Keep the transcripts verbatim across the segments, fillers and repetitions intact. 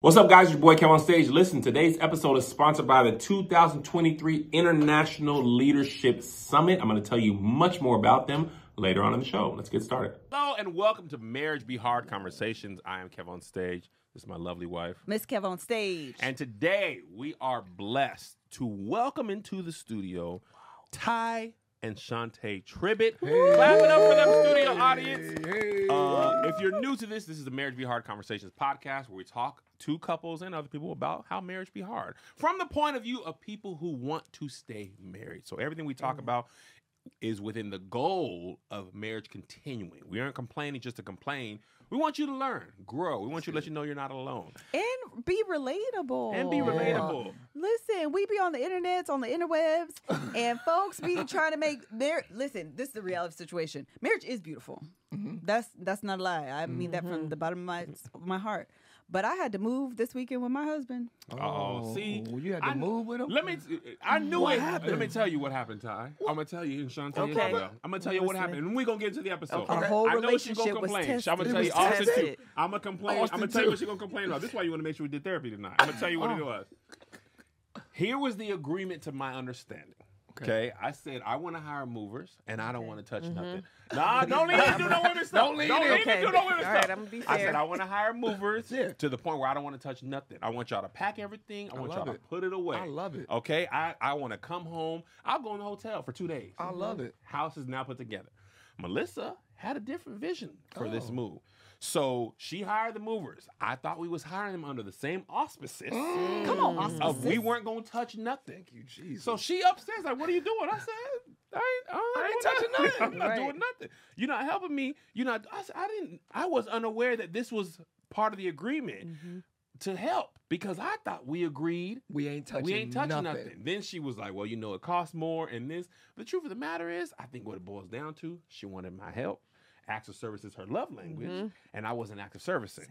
What's up, guys? Your boy Kev On Stage. Listen, today's episode is sponsored by the two thousand twenty-three International Leadership Summit. I'm going to tell you much more about them later on in the show. Let's get started. Hello and welcome to Marriage Be Hard Conversations. I am Kev On Stage. This is my lovely wife, Miss Kev On Stage. And today we are blessed to welcome into the studio Tye and Shanté Tribbett. Hey. Clap it up for them, studio audience. Hey. Uh, if you're new to this, this is the Marriage Be Hard Conversations podcast where we talk to couples and other people about how marriage be hard from the point of view of people who want to stay married. So everything we talk mm. about is within the goal of marriage continuing. We aren't complaining just to complain. We want you to learn, grow. We want you to let you know you're not alone. And be relatable. And be relatable. Listen, we be on the internets, on the interwebs, and folks be trying to make their... Listen, this is the reality of the situation. Marriage is beautiful. Mm-hmm. That's that's not a lie. I mean mm-hmm. that from the bottom of my, my heart. But I had to move this weekend with my husband. Oh, see, well, you had to I, move with him. Let me. I knew what it happened. Let me tell you what happened, Tye. What? I'm gonna tell you, and Shanté okay. as well. I'm gonna tell you what happened, and we're gonna get to the episode. Okay. Our whole I know she's gonna complain. I'm gonna tell you all this too. I'm gonna complain. I'm gonna tell you what she's gonna complain about. This is why you want to make sure we did therapy tonight. I'm gonna tell you what oh. it was. Here was the agreement to my understanding. Okay. okay, I said I want to hire movers, and I don't want to touch mm-hmm. nothing. Nah, don't leave me do no women's stuff. Don't leave me okay. do no women's stuff. All right, I'm gonna be fair. I said I want to hire movers yeah. to the point where I don't want to touch nothing. I want y'all to pack everything. I, I want y'all to put it away. I love it. Okay, I, I want to come home. I'll go in the hotel for two days. I love it. House is now put together. Melissa had a different vision for oh. this move. So she hired the movers. I thought we was hiring them under the same auspices. Mm. Come on, auspices. Of we weren't going to touch nothing. Thank you, Jesus. So she upstairs, like, what are you doing? I said, I ain't, I ain't, I ain't touching nothing. I'm not right. doing nothing. You're not helping me. You're not, I, I didn't, I was unaware that this was part of the agreement mm-hmm. to help because I thought we agreed. We ain't touching We ain't touching nothing. nothing. Then she was like, well, you know, it costs more and this. The truth of the matter is, I think what it boils down to, she wanted my help. Acts of service is her love language, mm-hmm. and I wasn't active servicing.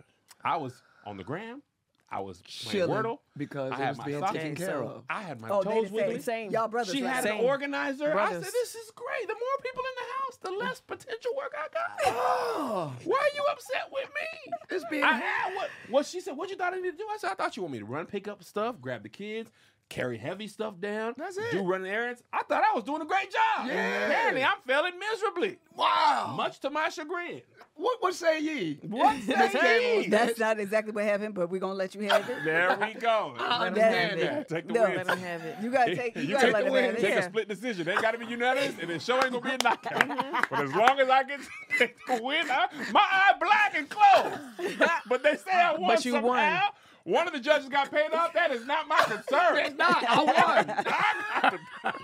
I was on the gram. I was playing Chilling, Wordle. Because I had my taken care of. I had my oh, toes with me. Y'all brothers. She right? had same. an organizer. Brothers. I said, this is great. The more people in the house, the less potential work I got. Oh. Why are you upset with me? It's being I had what, what she said, what you thought I needed to do? I said, I thought you wanted me to run, pick up stuff, grab the kids, carry heavy stuff down. That's it. Do running errands. I thought I was doing a great job. Yeah. Apparently, I'm failing miserably. Wow. Much to my chagrin. What, what say ye? What say ye? That's not exactly what happened, but we're going to let you have it. There we go. I understand that. Take the no, win. Let him have it. You got to take, you you gotta take let the win. Have it. Take yeah. a split decision. They got to be unanimous, and then show ain't going to be a knockout. Mm-hmm. But as long as I get the win, I, my eye black and closed. But they say I won but you somehow. Won. One of the judges got paid off. That is not my concern. It's not. I won.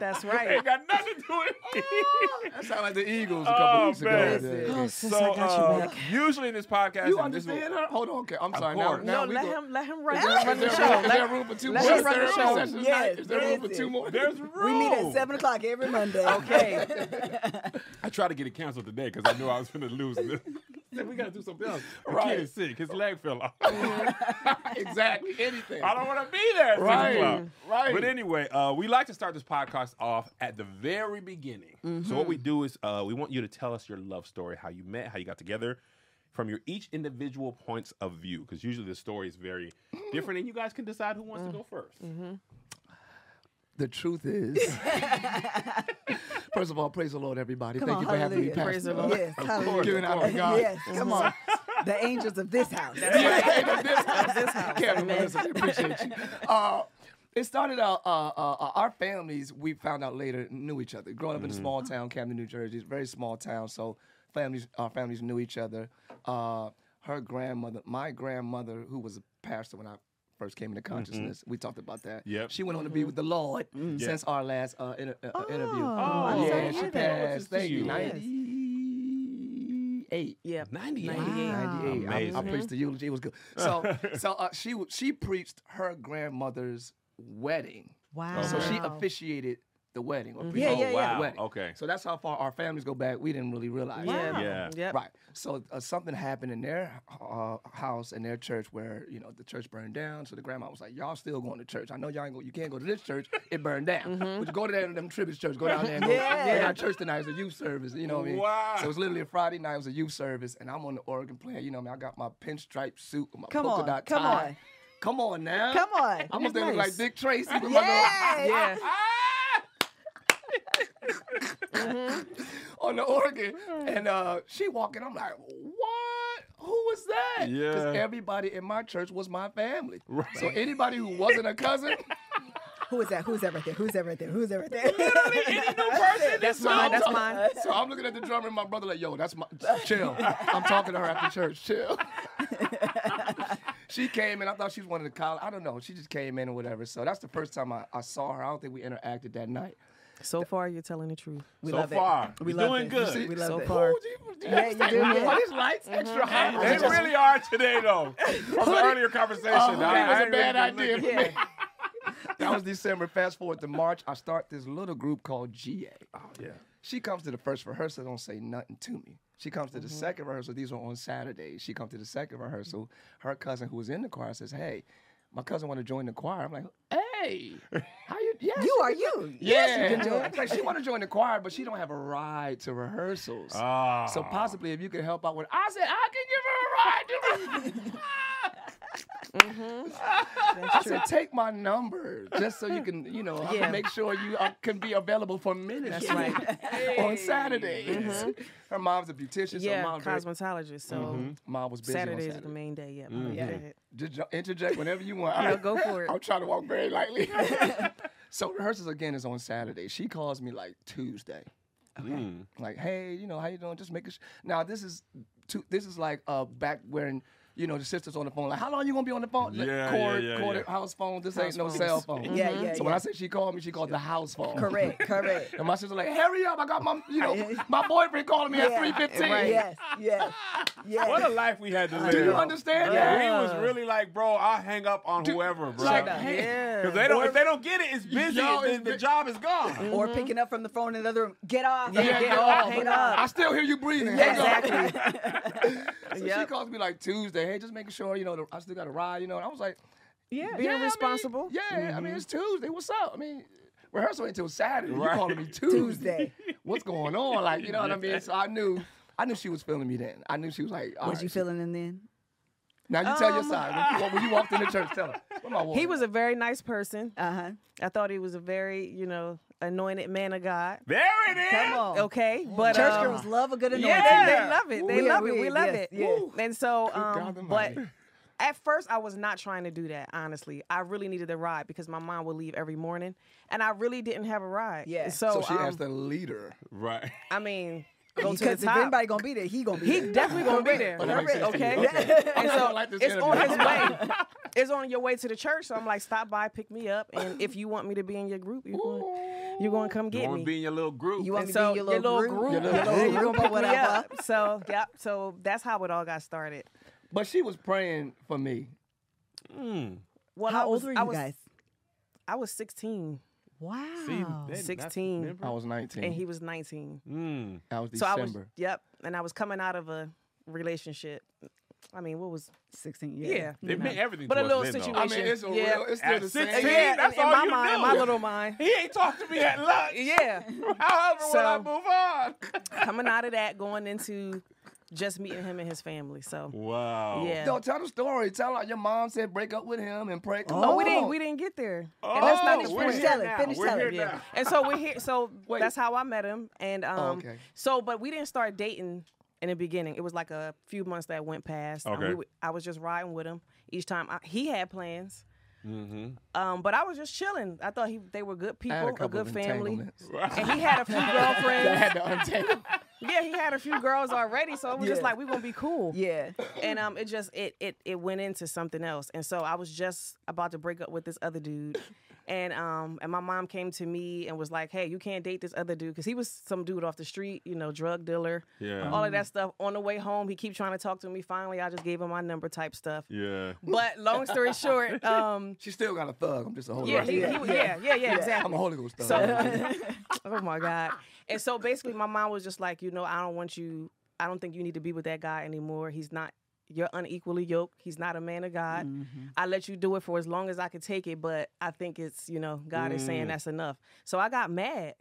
That's right. It ain't got nothing to do with me. That sounded like the Eagles a couple oh, weeks man. ago. Oh, since so, I got you back. Uh, usually in this podcast, you understand this will, her? Hold on, okay. I'm sorry. Now, now no, we let go. him. Let him run. Is there room for two more? Is there room for two more? There's room. We meet at seven o'clock every Monday. Okay. I tried to get it canceled today because I knew I was going to lose this. We got to do something else. The right. kid is sick. His leg fell off. Exactly. Anything. I don't want to be there at right. six o'clock. Right. But anyway, uh, we like to start this podcast off at the very beginning. Mm-hmm. So what we do is uh, we want you to tell us your love story, how you met, how you got together, from your each individual points of view. Because usually the story is very mm-hmm. different, and you guys can decide who wants mm-hmm. to go first. Mm-hmm. The truth is, first of all, praise the Lord, everybody. Come Thank on, you for hallelujah. Having me, Pastor. Yes, of course, giving out to God. Yes, come on. The angels of this house. That's yeah, right. The angels of this house. This house. Kevin, Melissa, appreciate you. Uh, it started out, uh, uh, our families, we found out later, knew each other. Growing up mm-hmm. in a small town, Camden, New Jersey, it's a very small town, so families, our families knew each other. Uh, her grandmother, my grandmother, who was a pastor when I first came into consciousness. Mm-hmm. We talked about that. Yep. She went on to be with the Lord mm-hmm. since yeah. our last uh, inter- uh, oh, interview. Oh, yeah, she passed. Thank you. ninety-eight ninety-eight. Yeah, ninety-eight. Wow. ninety-eight. Amazing. I, I preached the eulogy. It was good. So, so uh, she she preached her grandmother's wedding. Wow. So she officiated the wedding. Or yeah, yeah, oh, wow. The wedding. Okay. So that's how far our families go back. We didn't really realize. Yeah. Wow. Yeah. Yep. Right. So uh, something happened in their uh, house, in their church, where, you know, the church burned down. So the grandma was like, y'all still going to church. I know y'all ain't go, you can't go to this church. It burned down. Mm-hmm. But you go to that, them Tribbett's church. Go down there and go. Yeah. Yeah. Our church tonight is a youth service. You know what I mean? Wow. So it was literally a Friday night. It was a youth service. And I'm on the organ playing. You know what I mean? I got my pinstripe suit and my come polka on, dot come tie. Come on. Come on now. Come on. I'm going to look like Dick Tracy. With yeah. My little, yeah. Mm-hmm. On the organ, and uh, she walking. I'm like, what? Who was that? Because yeah. everybody in my church was my family. Right. So anybody who wasn't a cousin. Who is that? Who's that right there? Who's that right there? Who's that right there? Literally any new person. That's mine. That's mine. So I'm looking at the drummer and my brother like, yo, that's my, chill. I'm talking to her after church, chill. She came in. I thought she was one of the college. I don't know. She just came in or whatever. So that's the first time I, I saw her. I don't think we interacted that night. So far, you're telling the truth. We so love far, it. We love doing it. Good. See, we love so it. Far, do you, do you yeah, you do. Are these lights mm-hmm. extra high? They just... really are today, though. From the earlier conversation, uh, I, I was a bad idea. For yeah. me. That was December. Fast forward to March. I start this little group called G A. Oh yeah. She comes to the first rehearsal. Don't say nothing to me. She comes to mm-hmm. the second rehearsal. These are on Saturdays. She comes to the second rehearsal. Her cousin, who was in the choir, says, "Hey, my cousin want to join the choir." I'm like, "Hey, how you? Yes, you are you. Yes, yeah. You can join." It's like she want to join the choir, but she don't have a ride to rehearsals. Oh. So possibly, if you could help out with, I said I can give her a ride to. Mm-hmm. I true. Said, take my number just so you can, you know, yeah. make sure you uh, can be available for ministry. That's right. Hey. On Saturdays. Mm-hmm. Her mom's a beautician. Yeah, so mom's cosmetologist. So mm-hmm. mom was busy Saturdays on Saturday. Is the main day. Yeah, mm-hmm. yeah. Just interject whenever you want. Yeah, go for it. I'm trying to walk very lightly. So rehearsals again is on Saturday. She calls me like Tuesday. Okay. Mm. Like, hey, you know, how you doing? Just make a sh now. This is two, this is like uh, back wearing. You know, the sister's on the phone, like, how long you gonna be on the phone? Yeah, cord, yeah, yeah, cord, yeah. House phone, this house ain't no phones. Cell phone. Mm-hmm. Yeah, yeah, so yeah. when I say she called me, she called the house phone. Correct, correct. And my sister's like, hurry up, I got my, you know, my boyfriend calling me yeah, at three fifteen. Right. Yes, yes, yes. What a life we had to live. Do you understand yeah. that? Yeah. He was really like, bro, I'll hang up on Dude, whoever, bro. Like, because yeah. they don't, if they don't get it, it's busy, yo, it's the, the job is gone. Mm-hmm. Or picking up from the phone in another room, get off, yeah, get, get off, hang up. I still hear you breathing. Exactly. So she calls me like Tuesday. Hey, just making sure, you know, the, I still got a ride, you know. And I was like, yeah, being yeah, responsible. I mean, yeah, mm-hmm. I mean, it's Tuesday. What's up? I mean, rehearsal until Saturday. Right. You calling me Tuesday. What's going on? Like, you know what I mean? So I knew, I knew she was feeling me then. I knew she was like, all was right, you so. Feeling him then? Now you um, tell your side. When, when you walked in the church, tell her. What my he was a very nice person. Uh-huh. I thought he was a very, you know, anointed man of God. There it is. Come on. Okay. But church uh, girls love a good anointing. Yeah. They, they love it. They yeah, love we, it. We love yes, it. Yes. And so, um, but at first I was not trying to do that, honestly. I really needed a ride because my mom would leave every morning and I really didn't have a ride. Yeah. So, so she um, asked the leader. Right. I mean... Go because to if anybody gonna be there, he gonna be he there. He definitely gonna be there. Okay. okay. okay. And so like this it's interview. On his way. It's on your way to the church. So I'm like, stop by, pick me up, and if you want me to be in your group, you're going, you're going to come get you want me. You want to be in your little group. You want and to so be in your little, your little group. group. Your little group. You're going to pick me up. So yeah. So that's how it all got started. But she was praying for me. Mm. Well, how I was, old were you I was, guys? I was sixteen. Wow. See, that, sixteen. I was nineteen. And he was nineteen. Mm. That was December. So I was, yep. And I was coming out of a relationship. I mean, what was sixteen? Yeah. yeah it meant know. Everything but a little situation. Though. I mean, it's a yeah. real, it's still the same. sixteen, yeah, that's in, all in my you mind, do. My little mind. He ain't talked to me at lunch. Yeah. However, so, will I move on? Coming out of that, going into... just meeting him and his family, so wow. Yeah. Don't tell the story. Tell her your mom said break up with him and pray. Come oh, on. we didn't we didn't get there. Oh, and that's not we're finish telling. Finish telling. Yeah. And so we're here. So Wait. That's how I met him. And um, oh, okay. So, but we didn't start dating in the beginning. It was like a few months that went past. Okay. Um, we, I was just riding with him each time. I, he had plans. Mm-hmm. Um, but I was just chilling. I thought he they were good people, a, a good family, and he had a few girlfriends. I had to untangle. Yeah, he had a few girls already, so it was yeah. just like we're gonna be cool. Yeah, and um, it just it it it went into something else, and so I was just about to break up with this other dude, And um, and my mom came to me and was like, hey, you can't date this other dude, because he was some dude off the street, you know, drug dealer, yeah. all of that stuff. On the way home, he keep trying to talk to me. Finally, I just gave him my number type stuff. Yeah. But long story short. Um, she still got a thug. I'm just a Holy yeah, Ghost. He, yeah. He, yeah, yeah, yeah, yeah, exactly. I'm a Holy Ghost thug. So, oh, my God. And so basically my mom was just like, you know, I don't want you. I don't think you need to be with that guy anymore. He's not. You're unequally yoked. He's not a man of God. Mm-hmm. I let you do it for as long as I could take it, but I think it's, you know, God mm. is saying that's enough. So I got mad.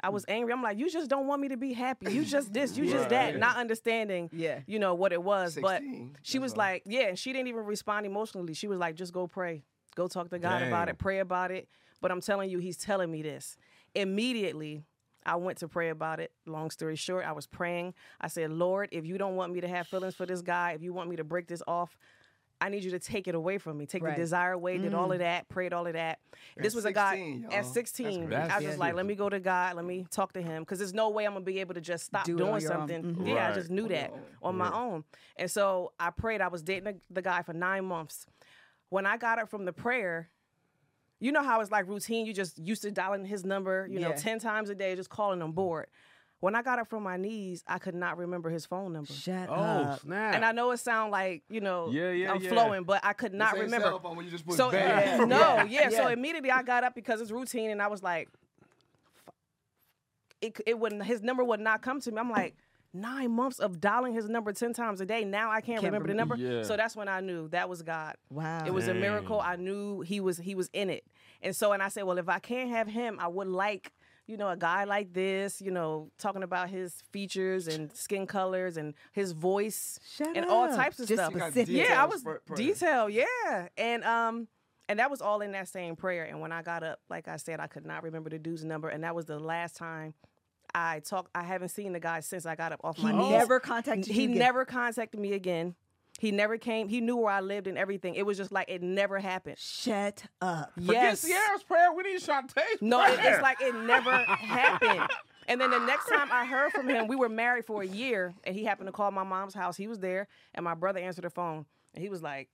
I was angry. I'm like, you just don't want me to be happy. You just this, you right. just that, not understanding, yeah. you know, what it was. sixteen, but she was all. like, yeah, and she didn't even respond emotionally. She was like, just go pray. Go talk to God Dang. about it. Pray about it. But I'm telling you, he's telling me this. Immediately, I went to pray about it. Long story short, I was praying. I said, Lord, if you don't want me to have feelings for this guy, if you want me to break this off, I need you to take it away from me. Take right. the desire away. Mm. Did all of that. Prayed all of that. At this was sixteen, a guy y'all. At sixteen. That's, I was just like, let me go to God. Let me talk to him. Because there's no way I'm going to be able to just stop Do doing something. Mm-hmm. Yeah, right. I just knew that on my own. On my own. And so I prayed. I was dating the guy for nine months. When I got up from the prayer, you know how it's like routine. You just used to dialing his number, you yeah. know, ten times a day, just calling on board. When I got up from my knees, I could not remember his phone number. Shut oh, up. Snap. And I know it sound like, you know, yeah, yeah, I'm yeah. flowing, but I could not remember. Cell phone when you just put so, bad. Yeah. No, yeah. yeah. So immediately I got up because it's routine, and I was like, it, it wouldn't, his number would not come to me. I'm like, nine months of dialing his number ten times a day. Now I can't, can't remember, remember the number. Yeah. So that's when I knew that was God. Wow. It was Dang. a miracle. I knew he was he was in it. And so, and I said, well, if I can't have him, I would like, you know, a guy like this, you know, talking about his features and skin colors and his voice Shut and up. all types of Just stuff. Specific. Yeah, I was detailed. Yeah. And, um, and that was all in that same prayer. And when I got up, like I said, I could not remember the dude's number. And that was the last time I talk. I haven't seen the guy since I got up off my knees. He never contacted you He again. never contacted me again. He never came. He knew where I lived and everything. It was just like it never happened. Shut up. Yes. Forget Sierra's prayer. We need Shanté's No, prayer. It's like it never happened. And then the next time I heard from him, we were married for a year, and he happened to call my mom's house. He was there, and my brother answered the phone, and he was like,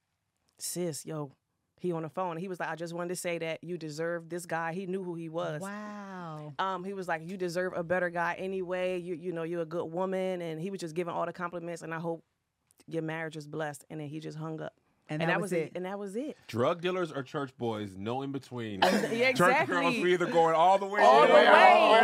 sis, yo. He on the phone. He was like, I just wanted to say that you deserve this guy. He knew who he was. Wow. Um, he was like, you deserve a better guy anyway. You you know, you're a good woman. And he was just giving all the compliments. And I hope your marriage is blessed. And then he just hung up. And, and that, that was it. it. And that was it. Drug dealers or church boys, no in between. Yeah, exactly. Church girls, we either going all the way, all the way,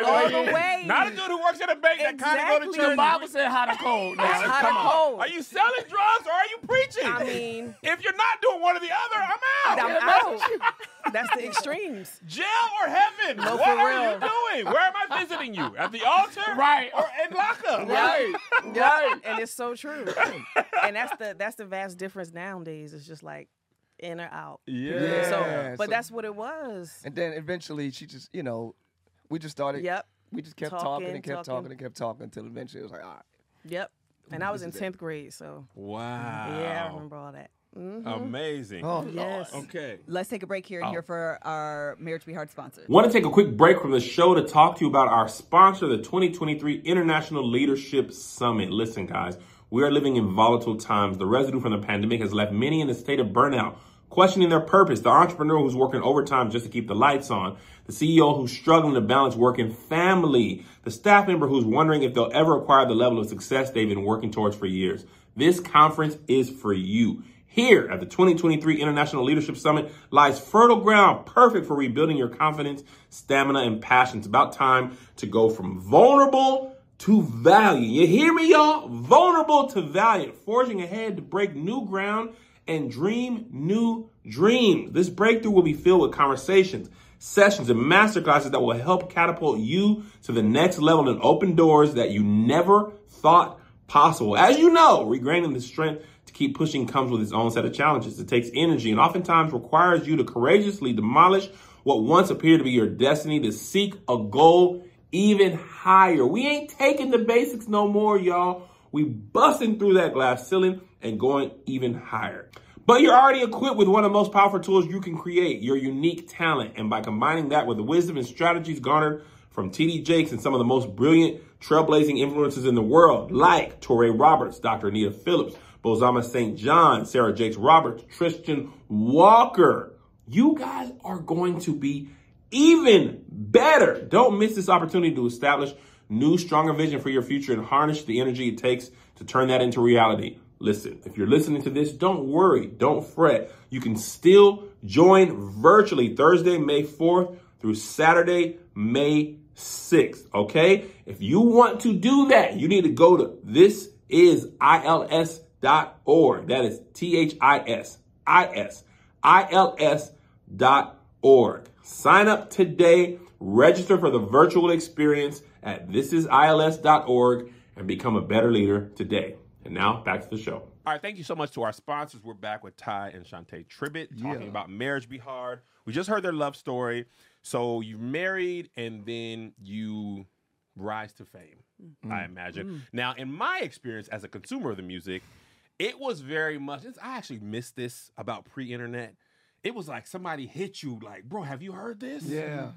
all the way. Not a dude who works at a bank exactly. that kind of go to church. The Bible said hot or cold. Now, hot come or on. cold. Are you selling drugs or are you preaching? I mean, if you're not doing one or the other, I'm out. I'm yeah, out. That's, that's the extremes. Jail or heaven? No, what for are real. you doing? Where am I visiting you? At the altar, right? Or in lockup, right? Right. right. And it's so true. And that's the that's the vast difference nowadays. It's just like in or out. Yeah. yeah. So, but so, that's what it was. And then eventually she just, you know, we just started. Yep. We just kept talking, talking and kept talking. talking and kept talking until eventually it was like, all right. Yep. And I was in tenth grade, so. Wow. Yeah, I remember all that. Mm-hmm. Amazing. Oh, yes. Okay. Let's take a break here and oh. hear for our Marriage Be Hard sponsor. Want to take a quick break from the show to talk to you about our sponsor, the twenty twenty-three International Leadership Summit. Listen, guys. We are living in volatile times. The residue from the pandemic has left many in a state of burnout, questioning their purpose. The entrepreneur who's working overtime just to keep the lights on. The C E O who's struggling to balance work and family. The staff member who's wondering if they'll ever acquire the level of success they've been working towards for years. This conference is for you. Here at the twenty twenty-three International Leadership Summit lies fertile ground, perfect for rebuilding your confidence, stamina, and passion. It's about time to go from vulnerable to value. You hear me, y'all? Vulnerable to value. Forging ahead to break new ground and dream new dreams. This breakthrough will be filled with conversations, sessions, and masterclasses that will help catapult you to the next level and open doors that you never thought possible. As you know, regaining the strength to keep pushing comes with its own set of challenges. It takes energy and oftentimes requires you to courageously demolish what once appeared to be your destiny to seek a goal even higher. We ain't taking the basics no more, y'all. We busting through that glass ceiling and going even higher. But you're already equipped with one of the most powerful tools you can create, your unique talent. And by combining that with the wisdom and strategies garnered from T D Jakes and some of the most brilliant trailblazing influences in the world, like Torrey Roberts, Doctor Anita Phillips, Bozama Saint John, Sarah Jakes Roberts, Tristan Walker, you guys are going to be even better. Don't miss this opportunity to establish new, stronger vision for your future and harness the energy it takes to turn that into reality. Listen, if you're listening to this, don't worry, don't fret. You can still join virtually Thursday, May fourth through Saturday, May sixth, okay? If you want to do that, you need to go to this is I L S dot org. That is T H I S I S I L S dot org. Sign up today, register for the virtual experience at this is I L S dot org and become a better leader today. And now back to the show. All right, thank you so much to our sponsors. We're back with Tye and Shanté Tribbett talking yeah. about Marriage Be Hard. We just heard their love story. So you married and then you rise to fame, mm. I imagine. Mm. Now, in my experience as a consumer of the music, it was very much, I actually missed this about pre-internet. It was like somebody hit you like, bro, have you heard this? Yeah.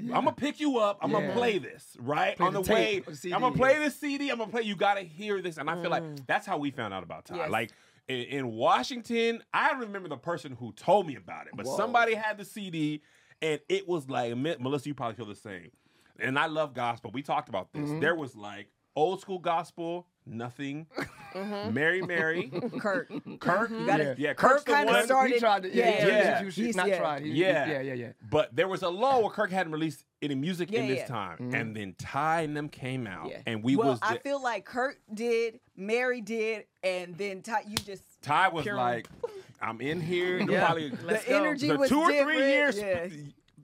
yeah. I'm going to pick you up. I'm yeah. going to play this, right? Play on the, the way. I'm going to play this C D. I'm going to play. You got to hear this. And I mm. feel like that's how we found out about Tye. Yes. Like in, in Washington, I remember the person who told me about it. But Whoa. somebody had the C D and it was like, Melissa, you probably feel the same. And I love gospel. We talked about this. Mm-hmm. There was like old school gospel. Nothing. Mm-hmm. Mary, Mary. Kirk. Kirk. You gotta, yeah. yeah, Kirk kind of started. He tried to, yeah, yeah. yeah. He, he, he, not yeah. tried. He, yeah. He, yeah, yeah, yeah. But there was a lull where Kirk hadn't released any music yeah, in this yeah. time, mm-hmm. and then Tye and them came out, yeah. and we well, was. I feel like Kirk did, Mary did, and then Tye. You just. Tye was pure. Like, I'm in here. yeah. probably, Let's the go. energy the was two or different. three years. Yeah.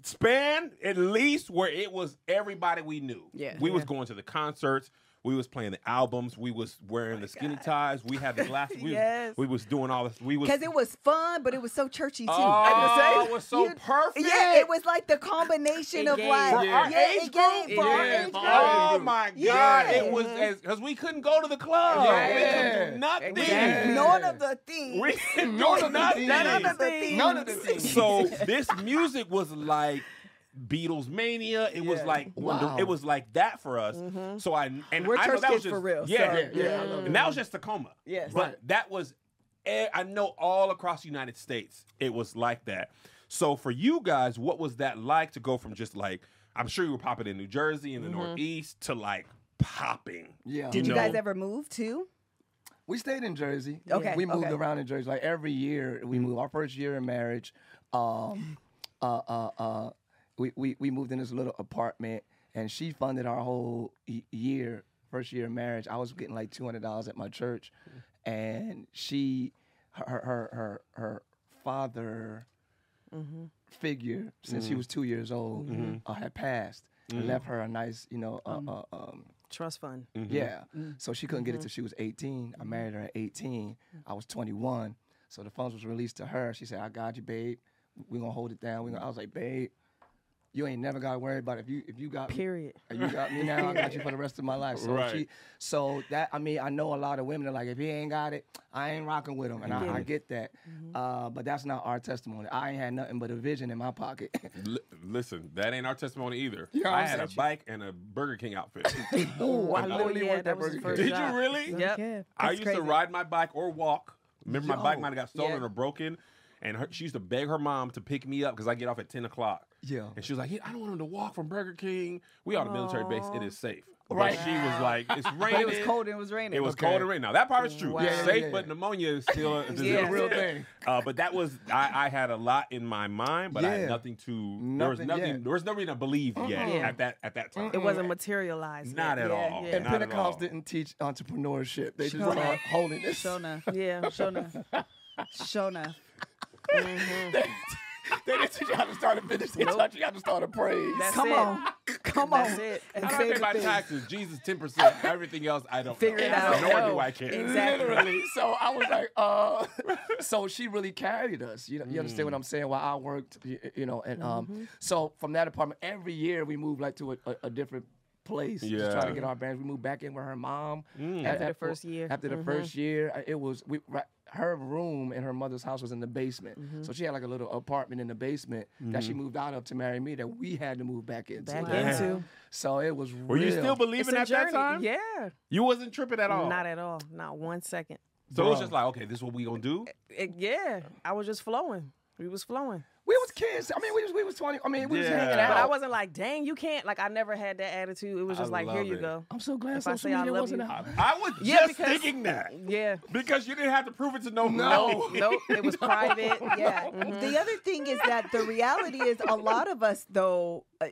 Span at least where it was everybody we knew. Yeah, we yeah. was going to the concerts. We was playing the albums. We was wearing oh the skinny God. ties. We had the glasses. We, yes. we was doing all this. We was because it was fun, but it was so churchy too. Oh, I was saying, it was so you, perfect. Yeah, it was like the combination of gave, like yeah, yeah it gave for our age group. Oh my God, yeah. it was because we couldn't go to the club. Yeah. Yeah. We couldn't do nothing. Yeah. None of the things. We couldn't do nothing. None of the things. None of the things. So this music was like. Beatles mania. It yeah. was like wow. it was like that for us. Mm-hmm. So I and We're I know that was just for real. Yeah, so. yeah, yeah. yeah. Mm-hmm. And that was just Tacoma. Yes, but right. that was I know all across the United States it was like that. So for you guys, what was that like to go from just like I'm sure you were popping in New Jersey in the mm-hmm. Northeast to like popping? Yeah. Did you, you guys know? ever move too? We stayed in Jersey. Okay. We moved okay. around in Jersey. Like every year we moved. Our first year in marriage, um, uh, uh, uh. We, we we moved in this little apartment, and she funded our whole year, first year of marriage. I was getting like two hundred dollars at my church, and she, her her her her father mm-hmm. figure since mm-hmm. she was two years old mm-hmm. uh, had passed, mm-hmm. and left her a nice you know uh, um, uh, um, trust fund. Mm-hmm. Yeah, mm-hmm. so she couldn't mm-hmm. get it till she was eighteen. I married her at eighteen. Mm-hmm. I was twenty-one, so the funds was released to her. She said, "I got you, babe. We're gonna hold it down." We I was like, "Babe, you ain't never got to worry about it. If you if you got period, me, you got me now. I got you for the rest of my life." So right. she, so that I mean, I know a lot of women are like, if he ain't got it, I ain't rocking with him, and I, I get that. Mm-hmm. uh, but that's not our testimony. I ain't had nothing but a vision in my pocket. L listen, that ain't our testimony either. You know I had a you? bike and a Burger King outfit. oh, I literally oh, yeah, worked that Burger King. Did you really? Yep. Yeah. I used crazy. to ride my bike or walk. Remember, Yo. my bike might have got stolen yeah. or broken. And her, she used to beg her mom to pick me up because I get off at ten o'clock. Yeah. And she was like, yeah, I don't want him to walk from Burger King. We are the military base. It is safe. Right. But she was like, it's raining. It was cold and it was raining. It was okay. cold and raining. Now, that part is true. Wow. Yeah, yeah, safe, yeah. but pneumonia is still a, yeah. a real thing. Uh, but that was, I, I had a lot in my mind, but yeah. I had nothing to, nothing there was nothing, yet. there was no reason I believed uh-uh. yet yeah. at, that, at that time. It wasn't materialized. Not yet. at yeah, all. Yeah. And Not Pentecost all. didn't teach entrepreneurship. They just taught holiness. Shona. Yeah, Shona. Shona. Mm-hmm. they, they didn't teach you how to start a business. They nope. taught you how to start a praise. That's Come it. on. Come That's on. It. And I don't pay my thing. taxes. Jesus, ten percent. Everything else, I don't Figure know. It out. Nor no. do I care. Exactly. Literally. So I was like, uh. so she really carried us. You know, you mm. understand what I'm saying? While I worked, you, you know. And um, mm-hmm. so from that apartment, every year we moved like to a, a, a different place. Yeah. Just trying to get our bands. We moved back in with her mom. Mm. After, after the first year. After the mm-hmm. first year. It was, we right, her room in her mother's house was in the basement. Mm-hmm. So she had like a little apartment in the basement mm-hmm. that she moved out of to marry me that we had to move back into. Back yeah. into. So it was real. Were you still believing at journey. that time? Yeah. You wasn't tripping at all? Not at all. Not one second. So Bro. it was just like, okay, this is what we gonna do? It, it, yeah. I was just flowing. We was flowing. We was kids. I mean, we was we was twenty. I mean, we yeah. was hanging out. But I wasn't like, dang, you can't. Like, I never had that attitude. It was just I like, here it. you go. I'm so glad social media wasn't out. I was just yeah, because, thinking that. Yeah. Because you didn't have to prove it to no one. No, no, it was no. private. Yeah. Mm-hmm. The other thing is that the reality is a lot of us though. Uh,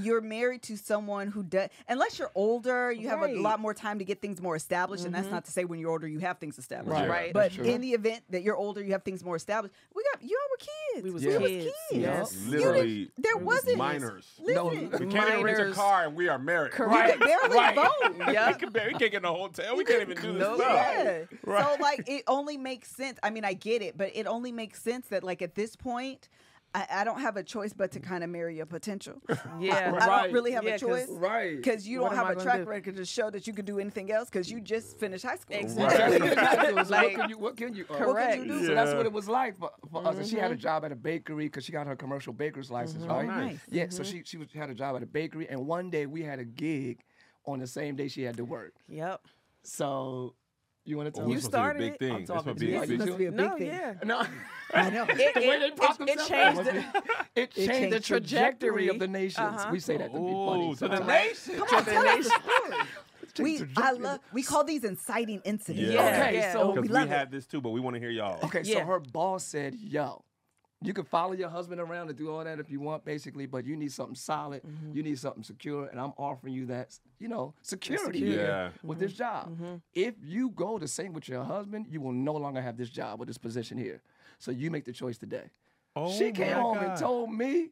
you're married to someone who does, unless you're older, you have right. a lot more time to get things more established. Mm-hmm. And that's not to say when you're older, you have things established, right? right? But in the event that you're older, you have things more established. We got, y'all were kids. We was yeah. kids. We was kids. Yes. Literally. There wasn't. Minors. No, we can't minors. even rent a car and we are married. Correct. We can barely right. vote. Yep. We, can barely, we can't get in a hotel. We you can't even do this stuff. Yeah. Right. So like, it only makes sense. I mean, I get it, but it only makes sense that like at this point, I, I don't have a choice but to kind of marry your potential. Yeah, I, right. I don't really have yeah, a choice, cause, right? Because you don't have a track do? record to show that you can do anything else. Because you just finished high school. Exactly. Right. like, what can you? What can you? Uh, correct. What can you do? Yeah. So that's what it was like for, for mm-hmm. us. And she had a job at a bakery because she got her commercial baker's license, mm-hmm. right? Oh, nice. Yeah. Mm-hmm. So she she was, had a job at a bakery, and one day we had a gig on the same day she had to work. Yep. So. You want to tell oh, me? You started it. It's supposed to be a big thing. It's supposed to be a big no, thing. Yeah. No, I know. It, the way they popped it, it changed. The, it, changed it changed the trajectory of the nations. Uh-huh. We say that to be funny. Oh, so the nation. Come on, tell us the story. We, I love, we call these inciting incidents. Yeah. Okay, yeah. so we, love we had it. this too, but we want to hear y'all. Okay, yeah. so her boss said, yo, you can follow your husband around and do all that if you want, basically, but you need something solid. Mm-hmm. You need something secure, and I'm offering you that, you know, security yeah. with mm-hmm. this job. Mm-hmm. If you go to sing with your husband, you will no longer have this job or this position here. So you make the choice today. Oh she came home God. and told me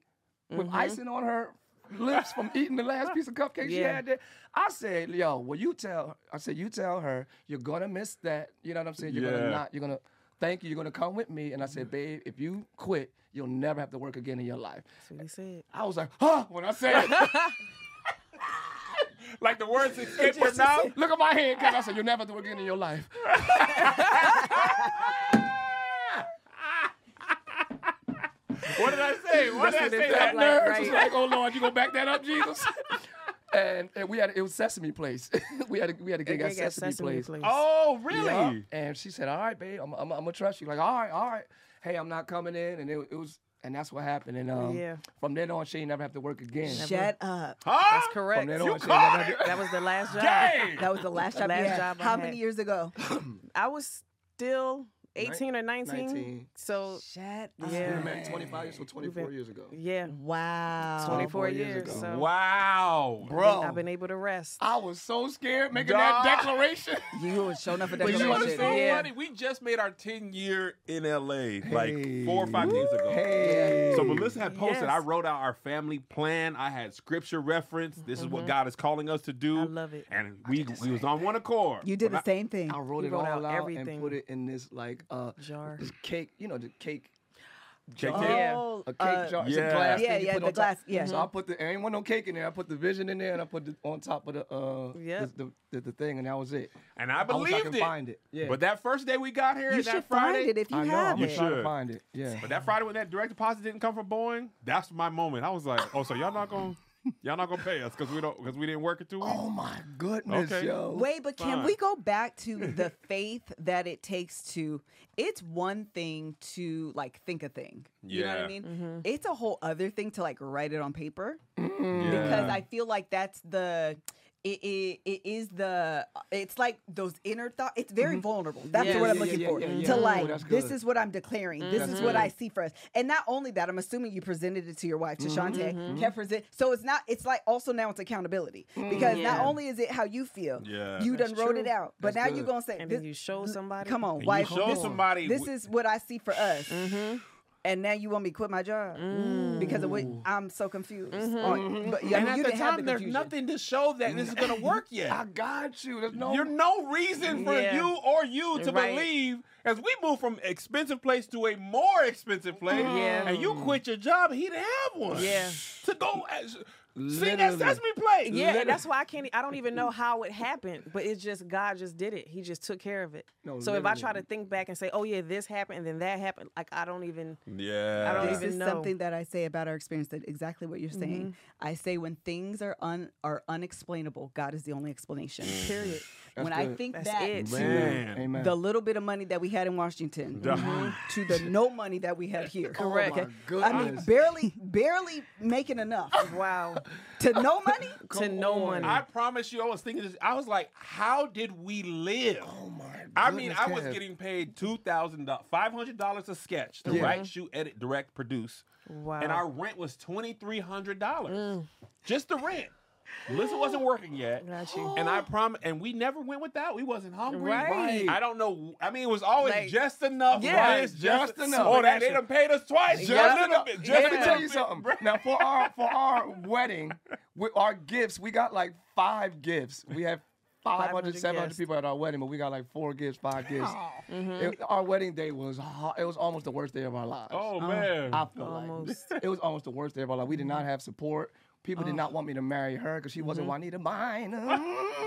with mm-hmm. icing on her lips from eating the last piece of cupcake yeah. she had there. I said, yo, well, you tell, I said, you tell her you're going to miss that. You know what I'm saying? You're yeah. going to not, you're going to. Thank you, you're gonna come with me. And I said, babe, if you quit, you'll never have to work again in your life. That's what he said. I was like, huh, when I said it. Like the words escaped your mouth. Look at my hand, because I said, you'll never have to work again in your life. What did I say? What did I say? That nerves like, right? was like, oh Lord, you gonna back that up, Jesus? And, and we had it was Sesame Place. we had a, we had a gig at Sesame, Sesame Place. Place. Oh, really? Yeah. And she said, "All right, babe, I'm I'm, I'm gonna trust you." Like, all right, all right. Hey, I'm not coming in. And it, it was, and that's what happened. And um, yeah. from then on, she ain't never have to work again. Shut never. up. Huh? That's correct. From then you on, she never had to... That was the last job. Dang. That was the last job. The last yeah. job. How I many had. years ago? I was still eighteen or nineteen. nineteen. So shut up. Yeah. We met twenty-five years, so twenty-four been, years ago. Yeah. Wow. twenty-four years. years so wow, bro. I've been able to rest. I was so scared making Duh. that declaration. You were showing up for that declaration. So yeah. funny. We just made our ten year in L A like hey. four or five Woo. days ago. Hey. So Melissa had posted. Yes. I wrote out our family plan. I had scripture reference. This mm-hmm. is what God is calling us to do. I love it. And we we was on thing. one accord. You did when the I, same thing. I wrote you it wrote all out everything. and put it in this like. Uh, jar. This cake, you know, the cake. Cake oh, a cake uh, jar. It's yeah. a glass. Yeah, yeah, the glass. Top. Yeah. So I put the, there ain't want no cake in there. I put the vision in there and I put it on top of the, uh, yep. the, the, the, the thing, and that was it. And I believed I I can it. find it. Yeah. But that first day we got here, you that should Friday, find it if you I know, have I'm it. You should find it. Yeah. But that Friday when that direct deposit didn't come from Boeing, that's my moment. I was like, oh, so y'all not gonna. Y'all not gonna pay us because we don't because we didn't work it two weeks. Oh my goodness, okay. yo! Wait, but Fine. can we go back to the faith that it takes to? It's one thing to like think a thing, yeah. you know what I mean. Mm-hmm. It's a whole other thing to like write it on paper mm-hmm. yeah. because I feel like that's the. It, it, it is the, it's like those inner thoughts. It's very mm-hmm. vulnerable. That's yeah, what I'm yeah, looking yeah, for. Yeah, yeah, yeah. To like, oh, this is what I'm declaring. Mm-hmm. This that's is good. what I see for us. And not only that, I'm assuming you presented it to your wife, to mm-hmm. Shanté. Mm-hmm. Kev present, so it's not, it's like also now it's accountability. Because yeah. not only is it how you feel, yeah. you done wrote true. it out. But that's now you're going to say, and this, then you show somebody. Come on, wife. You show this, somebody. This is what I see for us. Mm-hmm. And now you want me to quit my job mm. because of what I'm so confused. Mm-hmm. on, but, yeah, and I mean, at you the time, the there's nothing to show that this is going to work yet. I got you. There's no, You're no reason for yeah. you or you to right. believe as we move from expensive place to a more expensive place. Yeah. And you quit your job, he didn't have one. Yeah. To go as, sing that Sesame Place. Yeah, Literally. that's why I can't. I don't even know how it happened, but it's just God just did it. He just took care of it. No, so literally. if I try to think back and say, "Oh yeah, this happened and then that happened," like I don't even. Yeah, I don't this even is know. Something that I say about our experience. That exactly what you're saying. Mm-hmm. I say when things are un are unexplainable, God is the only explanation. Period. That's when good. I think That's back it. to Amen. the little bit of money that we had in Washington mm-hmm. to the no money that we had here. Correct. Oh okay. I mean, barely, barely making enough. Wow. To no money? to no money. I promise you, I was thinking this. I was like, how did we live? Oh, my God. I mean, I was getting paid two thousand dollars, five hundred dollars a sketch to yeah. write, shoot, edit, direct, produce. Wow. And our rent was two thousand three hundred dollars. Mm. Just the rent. Listen wasn't working yet, and I prom and we never went without. We wasn't hungry. Right. Right. I don't know. I mean, it was always like, just enough. Yeah, right? just, just enough. Oh, that they done paid us twice. Just yeah. enough. Just yeah. Let me tell you something. Now for our for our wedding, with our gifts, we got like five gifts. We had five hundred, seven hundred people at our wedding, but we got like four gifts, five gifts. Mm-hmm. it, our wedding day was it was almost the worst day of our lives. Oh man, I feel almost. like it was almost the worst day of our life. We did not have support. People oh. did not want me to marry her because she wasn't mm-hmm. Juanita Bynum.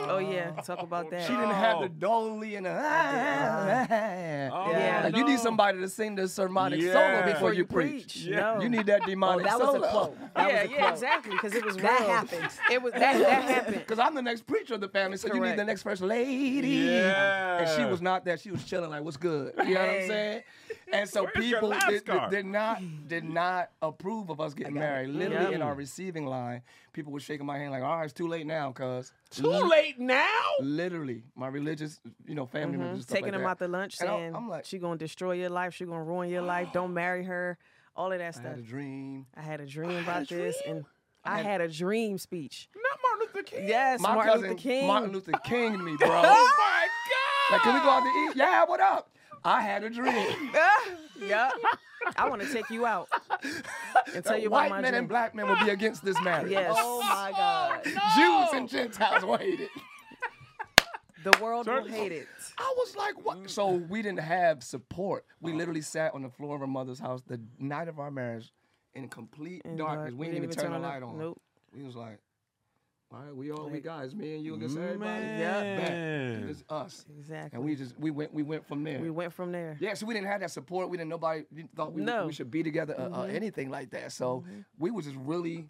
Oh, yeah. Talk about that. She didn't have the dolly in her eye. Oh, yeah. Like, no. You need somebody to sing the sermonic yeah. solo before you preach. preach. Yeah. No. You need that demonic oh, that solo. Was a quote. That yeah, was a yeah, quote. exactly. Because it was real. That happened. It was, that, that happened. Because I'm the next preacher of the family, so Correct. you need the next first lady. Yeah. And she was not that. She was chilling like, what's good? You hey. know what I'm saying? And so Where's people did, did, did not did not approve of us getting married. It. Literally yeah. in our receiving line, people were shaking my hand like, all right, it's too late now, cuz. Too L late now? Literally. My religious, you know, family mm-hmm. members. Taking like them that. out to lunch and saying, I'm like, she gonna destroy your life, she gonna ruin your life, don't marry her, all of that I stuff. I had a dream. I had a dream I about a dream. this. And I had a dream speech. Not Martin Luther King. Yes, my Martin cousin, Luther King. Martin Luther King to me, bro. Oh my God! Like, can we go out to eat? Yeah, what up? I had a dream. yeah. I want to take you out and tell you about my dream. White men and black men will be against this marriage. Yes. Oh, my God. No. Jews and Gentiles will hate it. The world will hate it. I was like, what? So we didn't have support. We literally sat on the floor of our mother's house the night of our marriage in complete in darkness. Dark. We, we didn't even turn the light on. Nope. We was like... All right, we all like, we got it's me and you against everybody. Yeah, it's us. Exactly. And we just we went we went from there. We went from there. Yeah, so we didn't have that support. We didn't nobody thought we, no. we should be together or, mm-hmm. or anything like that. So mm-hmm. we was just really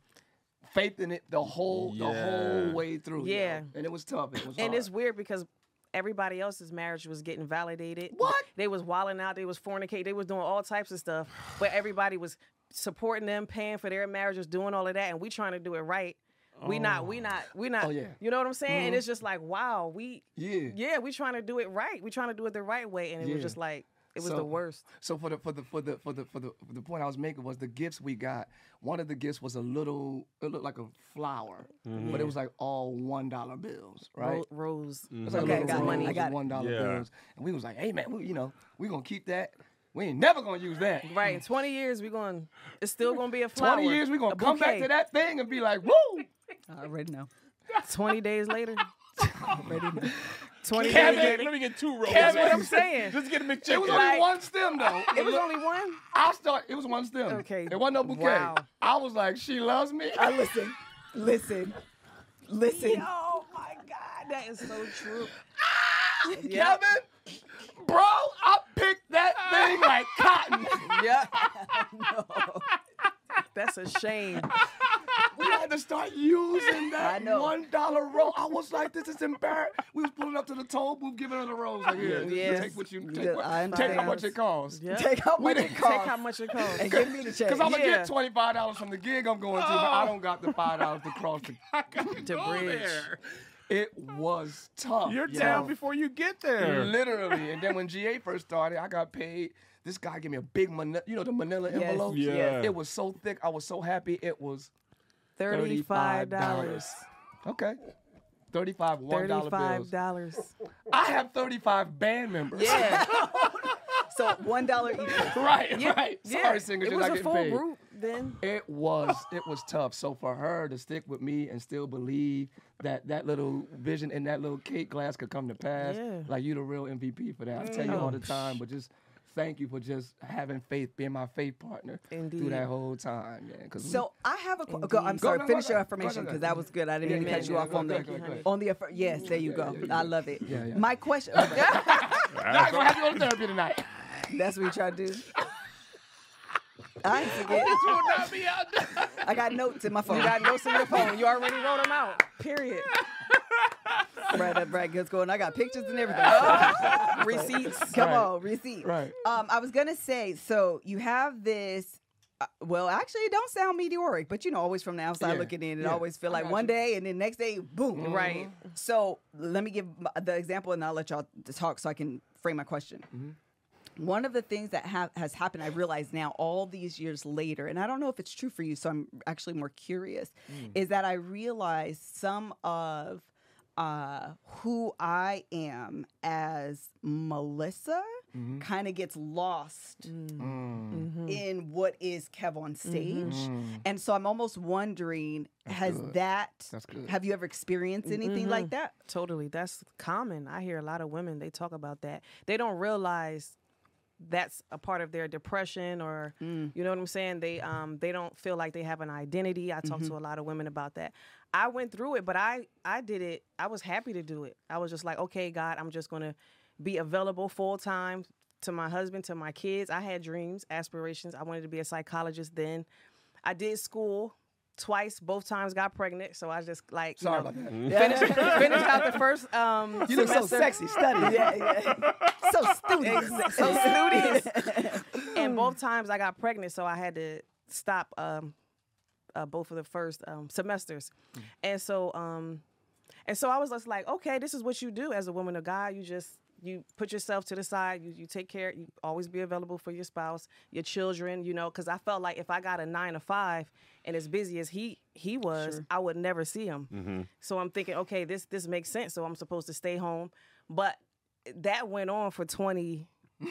faith in it the whole yeah. the whole way through. Yeah, you know? And it was tough. It was and hard. It's weird because everybody else's marriage was getting validated. What they was wilding out, they was fornicating, they was doing all types of stuff. But everybody was supporting them, paying for their marriages, doing all of that, and we trying to do it right. We oh. not, we not, we not, oh, yeah. you know what I'm saying? Mm-hmm. And it's just like, wow, we, yeah, yeah, we trying to do it right. We trying to do it the right way. And it yeah. was just like, it was so, the worst. So for the, for the, for the, for the, for the, for the point I was making was the gifts we got. One of the gifts was a little, it looked like a flower, mm-hmm. but it was like all one dollar bills, right? Ro rose. Mm-hmm. It was like okay, got rose, money. I got it. one dollar yeah. bills. And we was like, hey man, we, you know, we gonna keep that. We ain't never gonna use that. Right, in twenty years, we gonna, it's still gonna be a flower. twenty years, we gonna come back to that thing and be like, woo! I already know. twenty days later. already know. twenty Kevin, days later. Let me get two rolls. That's what I'm saying. Just get a McChicken. It was like, only one stem, though. It, it was only one? I start. It was one stem. Okay. It wasn't no bouquet. Wow. I was like, she loves me? I listen. Listen. Listen. Oh, my God. That is so true. Ah, yep. Kevin, bro, I picked that thing like cotton. Yeah. No. That's a shame. We had to start using that one dollar roll. I was like, this is embarrassing. We was pulling up to the toll booth, giving her the rolls. Like, yeah, yes. take what you take. Yeah, what, take how much it costs. Yeah. Take how much it costs. Take how much it costs. And give me the check. Because I'm gonna yeah. get twenty five dollars from the gig I'm going to, oh. but I don't got the five dollars to cross the to bridge. There. It was tough. You're yo. down before you get there. Literally. And then when G A first started, I got paid. This guy gave me a big manila, you know, the manila yes. envelope. Yeah. yeah. It was so thick. I was so happy. It was thirty-five dollars. Okay. thirty-five one dollar bills. thirty-five dollars. I have thirty-five band members. Yeah. So one dollar each. Right, yeah, right. Yeah. Sorry, singers. It was a full group then. It was, it was tough. So for her to stick with me and still believe that that little vision in that little cake glass could come to pass, yeah. like you the real M V P for that. I tell you all the time, but just... Thank you for just having faith, being my faith partner Indeed. through that whole time. Yeah, so we, I have a qu go, I'm sorry, go, go, finish go, go, your affirmation because that was good. I didn't yeah, even cut you yeah, off go, on go, the go, go, on the yes. There you yeah, go. Yeah, yeah, I love it. Yeah, yeah. My question. Now I'm gonna have to go to therapy tonight. That's what we try to do. I forget. This will not be out there. I got notes in my phone. You got notes in your phone. You already wrote them out. Period. Brad, Brad gets going. I got pictures and everything. Oh. Receipts. Come right. on, receipts. Right. Um, I was gonna say. So you have this. Uh, well, actually, it don't sound meteoric, but you know, always from the outside yeah. looking in, it yeah. always feel like one you. day and then next day, boom. Mm-hmm. Right. So let me give the example, and I'll let y'all talk so I can frame my question. Mm-hmm. One of the things that ha- has happened, I realize now all these years later, and I don't know if it's true for you, so I'm actually more curious, mm. is that I realize some of uh, who I am as Melissa mm-hmm. kind of gets lost mm. Mm. in what is Kev on Stage. Mm-hmm. And so I'm almost wondering, That's has good. that, have you ever experienced anything mm-hmm. like that? Totally. That's common. I hear a lot of women, they talk about that. They don't realize that's a part of their depression, or mm. you know what I'm saying? They um they don't feel like they have an identity. I talk mm-hmm. to a lot of women about that. I went through it, but I I did it. I was happy to do it. I was just like, okay, God, I'm just gonna be available full time to my husband, to my kids. I had dreams, aspirations. I wanted to be a psychologist. Then I did school twice, both times got pregnant, so I was just like, you Sorry know, about that. Finished, finished out the first um, You semester. Look so sexy, study. Yeah, yeah. So studious. So studious. And both times I got pregnant, so I had to stop um, uh, both of the first um, semesters. Mm. And so um, and so I was just like, okay, this is what you do as a woman of God. You just, you put yourself to the side, you, you take care, you always be available for your spouse, your children, you know, because I felt like if I got a nine to five and as busy as he he was, sure. I would never see him. Mm-hmm. So I'm thinking, okay, this this makes sense, so I'm supposed to stay home. But that went on for twenty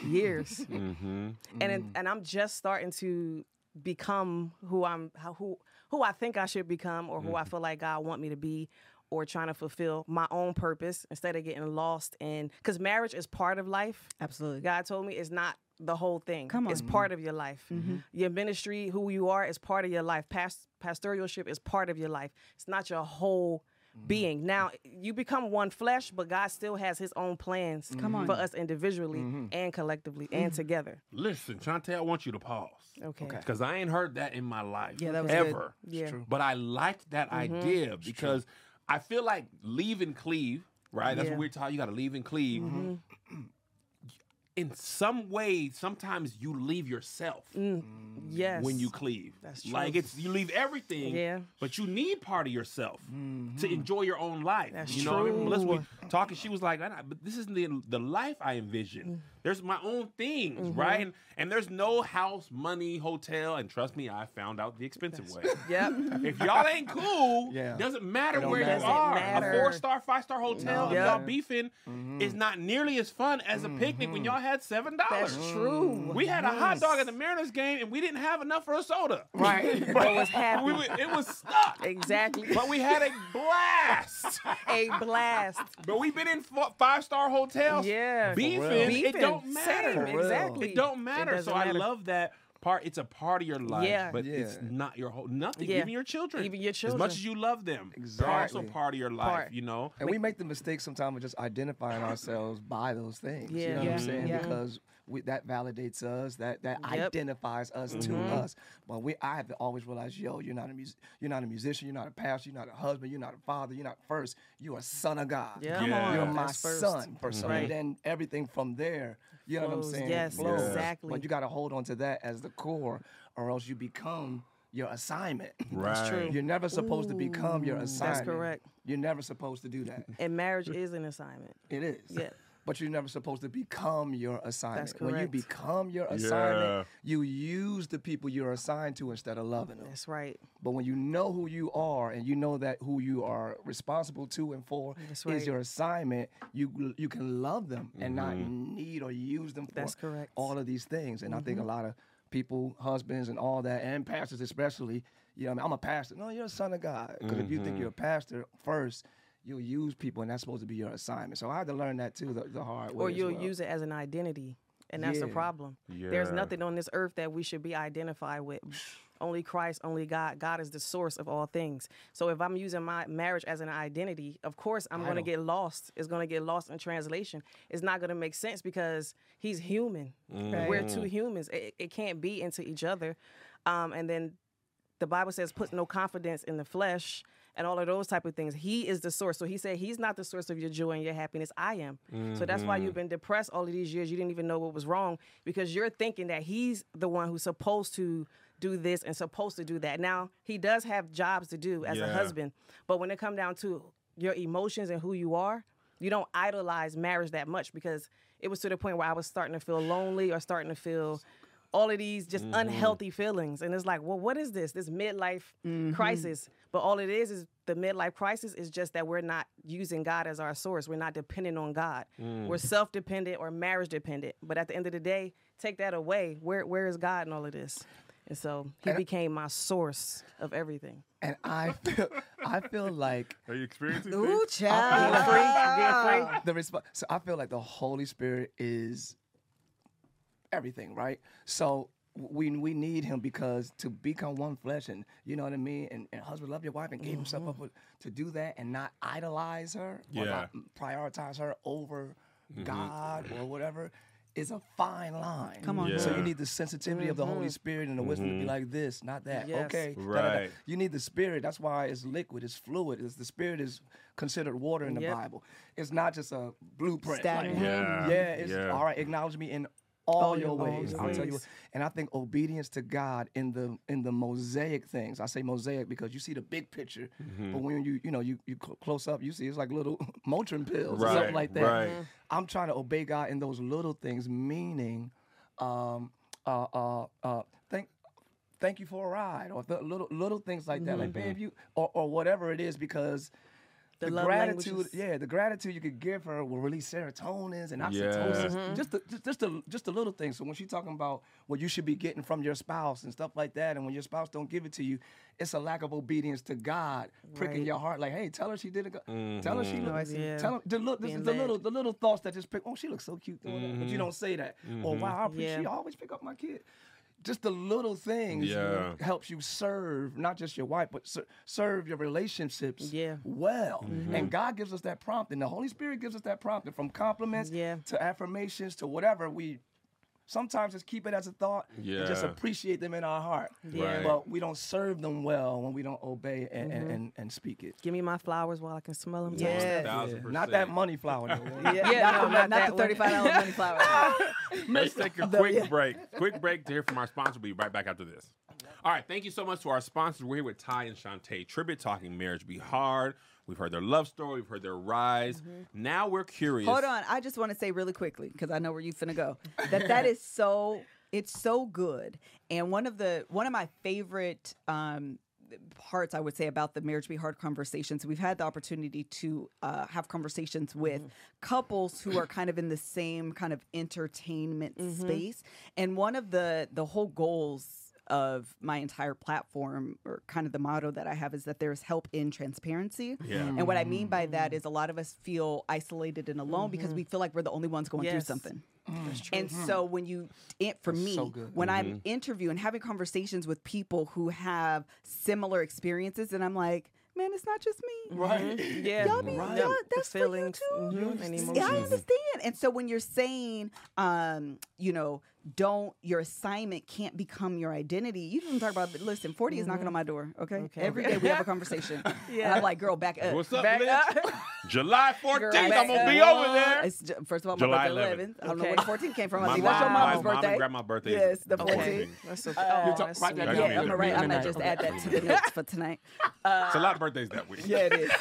years. Mm-hmm. and it, and I'm just starting to become who I'm, who who I think I should become, or who mm-hmm. I feel like God want me to be, or trying to fulfill my own purpose instead of getting lost in, because marriage is part of life. Absolutely. God told me it's not the whole thing. Come on. It's part of your life. Mm-hmm. Your ministry, who you are, is part of your life. Past, pastoralship is part of your life. It's not your whole mm-hmm. being. Now, you become one flesh, but God still has his own plans mm-hmm. for us individually mm-hmm. and collectively mm-hmm. and together. Listen, Shanté, I want you to pause. Okay. Because okay. I ain't heard that in my life. Yeah, that was ever. Good. Yeah. But I liked that mm-hmm. idea, because I feel like leave and cleave, right? That's yeah. what we're taught. You got to leave and cleave. Mm-hmm. In some way, sometimes you leave yourself mm. yes. when you cleave. That's true. Like, it's, you leave everything, yeah. but you need part of yourself mm-hmm. to enjoy your own life. That's you know true. What I mean? Melissa was talking, she was like, but this isn't the, the life I envisioned. Mm. There's my own things, mm-hmm. right? And, and there's no house, money, hotel, and trust me, I found out the expensive That's way. Yep. If y'all ain't cool, yeah. doesn't matter where matter. you are. Matter. A four-star, five-star hotel, no. if yep. y'all beefing, mm-hmm. is not nearly as fun as a picnic mm-hmm. when y'all had seven dollars. That's true. We had yes. a hot dog at the Mariners game, and we didn't have enough for a soda. Right. But it was happy. We, it was stuck. Exactly. But we had a blast. A blast. But we've been in five-star hotels yeah, beefing. Beefing. It don't matter. Same, exactly. It don't matter. It so matter. I love that part. It's a part of your life, yeah. but yeah. it's not your whole, nothing, yeah. even your children. Even your children. As much as you love them, exactly. they're also part of your life, part. you know? And we make the mistake sometimes of just identifying ourselves by those things. Yeah. You know yeah. what I'm saying? Yeah. Because we, that validates us, that that yep. identifies us mm-hmm. to us. But we, I have to always realize, yo, you're not a mus- you're not a musician, you're not a pastor, you're not a husband, you're not a father, you're not first. You are a son of God. Yeah. Come on. You're my first. son. Person. Right. And then everything from there, you know Blows. what I'm saying? Yes, Blows. exactly. But you got to hold on to that as the core, or else you become your assignment. Right. That's true. You're never supposed Ooh, to become your assignment. That's correct. You're never supposed to do that. And marriage is an assignment. It is. Yeah. But you're never supposed to become your assignment. That's correct. When you become your assignment, yeah. you use the people you're assigned to instead of loving them. That's right. But when you know who you are and you know that who you are responsible to and for That's right. is your assignment, you you can love them mm-hmm. and not need or use them for That's correct. all of these things. And mm-hmm. I think a lot of people, husbands and all that, and pastors especially, you know, I mean, I'm a pastor. No, you're a son of God. Because mm-hmm. if you think you're a pastor first, you'll use people, and that's supposed to be your assignment. So I had to learn that, too, the, the hard way. Or you'll as well. use it as an identity, and that's yeah. the problem. Yeah. There's nothing on this earth that we should be identified with. Only Christ, only God. God is the source of all things. So if I'm using my marriage as an identity, of course I'm going to get lost. It's going to get lost in translation. It's not going to make sense because he's human. Mm. Right. We're two humans. It, it can't be into each other. Um, and then the Bible says put no confidence in the flesh. and all of those type of things. He is the source. So he said, he's not the source of your joy and your happiness. I am. Mm-hmm. So that's why you've been depressed all of these years. You didn't even know what was wrong because you're thinking that he's the one who's supposed to do this and supposed to do that. Now, he does have jobs to do as yeah. a husband, but when it comes down to your emotions and who you are, you don't idolize marriage that much, because it was to the point where I was starting to feel lonely or starting to feel all of these just mm-hmm. unhealthy feelings. And it's like, well, what is this? This midlife mm-hmm. crisis. But all it is is the midlife crisis is just that we're not using God as our source. We're not dependent on God. Mm. We're self-dependent or marriage-dependent. But at the end of the day, take that away. Where Where is God in all of this? And so he and became my source of everything. And I feel, I feel like... Are you experiencing Ooh, things? Child. Being free, being free. The resp- so I feel like the Holy Spirit is everything, right? So we we need him, because to become one flesh, and you know what I mean? And, and husband love your wife and gave mm-hmm. himself up with, to do that and not idolize her yeah. or not prioritize her over mm-hmm. God or whatever. It's a fine line. Come on. Yeah. So you need the sensitivity mm-hmm. of the Holy Spirit and the wisdom mm-hmm. to be like this, not that. Yes. Okay. Right. Da, da, da. You need the Spirit. That's why it's liquid. It's fluid. It's, the Spirit is considered water in the yep. Bible. It's not just a blueprint. Like, yeah. yeah. It's yeah. all right. Acknowledge me in all, all your ways. ways. I'll tell you what. And I think obedience to God in the in the mosaic things. I say mosaic because you see the big picture, mm-hmm. but when you you know you you close up, you see it's like little Motrin pills right. or something like that. Right. Mm-hmm. I'm trying to obey God in those little things, meaning, um, uh, uh, uh, thank, thank you for a ride, or th- little little things like that, mm-hmm. like babe, you, or, or whatever it is, because the, the gratitude, languages. yeah, the gratitude you could give her will release serotonin and oxytocin, yeah. mm-hmm. just the, just just the, just the little things. So when she's talking about what you should be getting from your spouse and stuff like that, and when your spouse don't give it to you, it's a lack of obedience to God, pricking right. your heart like, hey, tell her she did it. Mm-hmm. Tell her she looks. Yeah. Tell her the, look, the, the little the little thoughts that just pick. Oh, she looks so cute doing mm-hmm. that, but you don't say that. Mm-hmm. Or wow, I appreciate, yeah. she always pick up my kid. Just the little things yeah. helps you serve not just your wife, but ser- serve your relationships yeah. well. Mm-hmm. And God gives us that prompting. The Holy Spirit gives us that prompting, from compliments yeah. to affirmations to whatever. We sometimes just keep it as a thought yeah. and just appreciate them in our heart. Yeah. Right. But we don't serve them well when we don't obey and, mm-hmm. and, and, and speak it. Give me my flowers while I can smell them. Yes. Yeah. Not that money flower. No. yeah, yeah, no, not, not the thirty-five dollars money flower. Let's take a quick break. Quick break to hear from our sponsor. We'll be right back after this. All right. Thank you so much to our sponsors. We're here with Tye and Shanté Tribbett talking Marriage Be Hard. We've heard their love story. We've heard their rise. Mm-hmm. Now we're curious. Hold on. I just want to say really quickly, because I know where you're finna go, that that is so, it's so good. And one of the, one of my favorite um, parts, I would say, about the Marriage Be Hard conversations, we've had the opportunity to uh, have conversations with mm-hmm. couples who are kind of in the same kind of entertainment mm-hmm. space. And one of the, the whole goals of my entire platform, or kind of the motto that I have, is that there's help in transparency. Yeah. And what I mean by that is a lot of us feel isolated and alone mm-hmm. because we feel like we're the only ones going yes. through something. That's true. And mm-hmm. so when you, it, for That's me, so when mm-hmm. I'm interviewing, having conversations with people who have similar experiences, and I'm like, man, it's not just me. Right. Yeah. Y'all be, right. y'all, that's the feelings, for you too. Mm-hmm. Yeah, I understand. And so when you're saying, um, you know, don't, your assignment can't become your identity. You don't talk about, listen, forty mm-hmm. is knocking on my door, okay? okay. Every day we have a conversation. yeah. And I'm like, girl, back up. What's up, back up. July fourteenth, girl, I'm going to be over there. It's, first of all, my birthday eleventh. I don't okay. know where the fourteenth came from. I think that's your mama's my, birthday. My grab my birthday. Yes, the fourteenth. Okay. That's okay. Uh, You're that's right, that yeah, I'm going right, to just okay. add that to the notes for tonight. Uh, it's a lot of birthdays that week. Yeah, it is.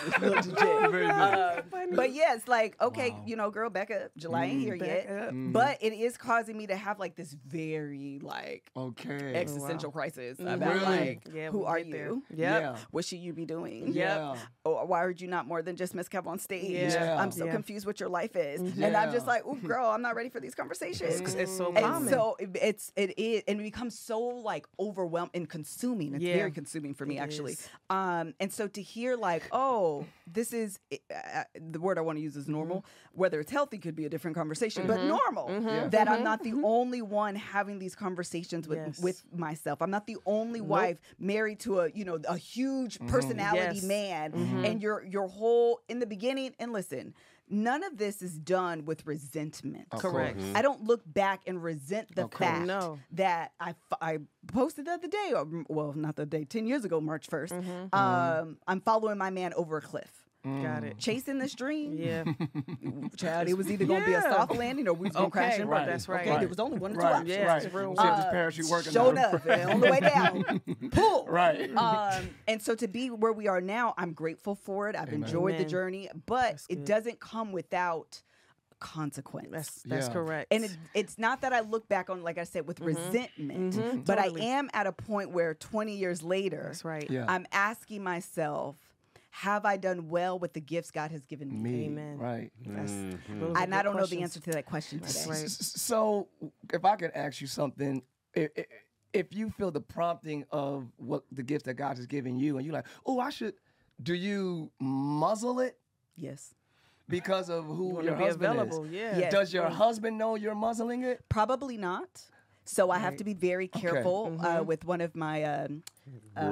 uh, but yeah, it's like, okay, wow. you know, girl, back up. July ain't here yet. But it is causing me to have like this very like okay existential wow. crisis about really? Like yeah, who are you? Yep. Yeah, what should you be doing? Yeah, oh, why are you not more than just Miss Kev on stage? Yeah. I'm so yeah. confused what your life is, yeah. and I'm just like, oh girl, I'm not ready for these conversations. It's, it's so and common. So it, it's it is, and it becomes so like overwhelming and consuming. It's yeah. very consuming for me it actually. Um, and so to hear like, oh, this is uh, the word I want to use is normal. Mm-hmm. Whether it's healthy could be a different conversation, mm-hmm. but normal mm-hmm. yeah. that mm-hmm. I'm not the mm-hmm. only only one having these conversations with, yes. with myself. I'm not the only nope. wife married to a, you know, a huge personality mm-hmm. yes. man. Mm-hmm. And your your whole in the beginning, and listen, none of this is done with resentment. Of Correct. Course. I don't look back and resent the okay. fact no. that I, f- I posted the other day, or well, not the other day, ten years ago, March first, mm-hmm. um, mm-hmm. I'm following my man over a cliff. Mm. Got it. Chasing this dream. Yeah. Child, it was either going to yeah. be a soft landing or we was going to okay, crash in. Right. That's right. Okay, right. There was only one or two right. options. Yeah. Right. Right. Uh, parachute working showed out. Up. On the way down. Pull. Right. Um, and so to be where we are now, I'm grateful for it. I've Amen. enjoyed Amen. the journey, but it doesn't come without consequence. That's, that's yeah. correct. And it, it's not that I look back on, like I said, with mm-hmm. resentment, mm-hmm. but totally. I am at a point where twenty years later, that's right. yeah. I'm asking myself, have I done well with the gifts God has given me? me Amen. Right. That's, mm-hmm. And I don't questions. know the answer to that question today. Right. So if I could ask you something, if, if you feel the prompting of what the gift that God has given you and you're like, oh, I should, do you muzzle it? Yes. Because of who you your husband available. is? Yeah. Yes. Does your mm-hmm. husband know you're muzzling it? Probably not. So I right. have to be very careful okay. mm-hmm. uh, with one of my, uh, uh,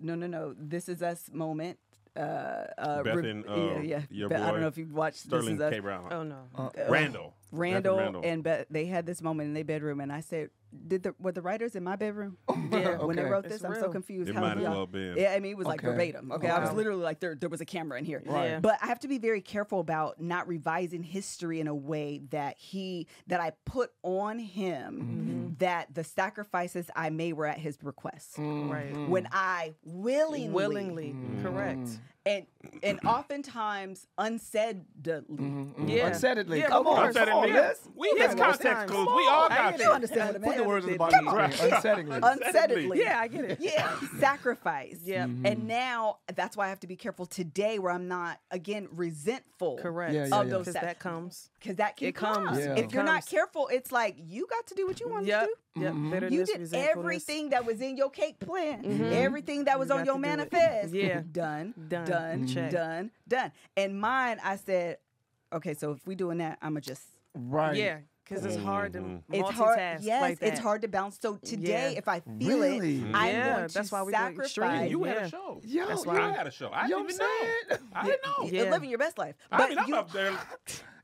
no, no, no, This Is Us moment. Uh, uh, Beth re- and, uh, yeah, yeah. your Beth, boy, I don't know if you've watched Sterling This Is K. Brown. Oh no, uh, Randall, Randall, and, Randall. and Beth, they had this moment in their bedroom, and I said, "Did the were the writers in my bedroom? Yeah, okay. when they wrote this, it's I'm real. so confused. It How might as well been. Yeah, I mean, it was okay. like verbatim. Okay, wow. I was literally like, there, there was a camera in here. Right. Yeah. But I have to be very careful about not revising history in a way that he that I put on him. Mm-hmm. That the sacrifices I made were at his request. Mm-hmm. Right. When I willingly, willingly, mm-hmm. correct, and and oftentimes unsaidedly, mm-hmm. yeah, unsaidedly. Yeah, come on, unsaidedly. Yes. We yeah, miss context clues. We all got you. Understand Put the words in the body. Come on, unsaidedly, unsaidedly. Yeah, I get it. Yeah, sacrifice. Yeah, mm-hmm. and now that's why I have to be careful today, where I'm not again resentful. Correct. Yeah, yeah, of yeah. those that comes because that can it come. comes. Yeah. If it you're comes. not careful, it's like you got to do what you want yep. to do. Yep. Mm-hmm. You did everything that was in your cake plan, mm-hmm. everything that was you on your manifest. Yeah. Done, done, done, mm-hmm. done, done. And mine, I said, okay, so if we doing that, I'm going to just. Right. Yeah, because it's hard to mm-hmm. multitask. It's hard, yes, like that. It's hard to bounce. So today, yeah. if I feel really? it, I'm yeah, going to that's why we sacrifice. You had a show. Yo, that's why I had a show. I didn't even know. It. I didn't know. You're yeah. living your best life. But I mean, I'm you, up there.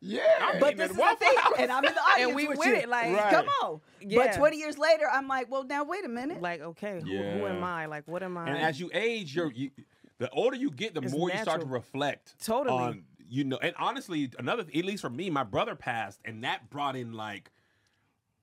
Yeah, but this is the thing, and I'm in the audience, and we with it. Like, right. come on! Yeah. But twenty years later, I'm like, well, now wait a minute. Like, okay, yeah. who, who am I? Like, what am I? And as you age, you're, you, the older you get, the it's more natural. you start to reflect. Totally, on, you know. And honestly, another, at least for me, my brother passed, and that brought in like,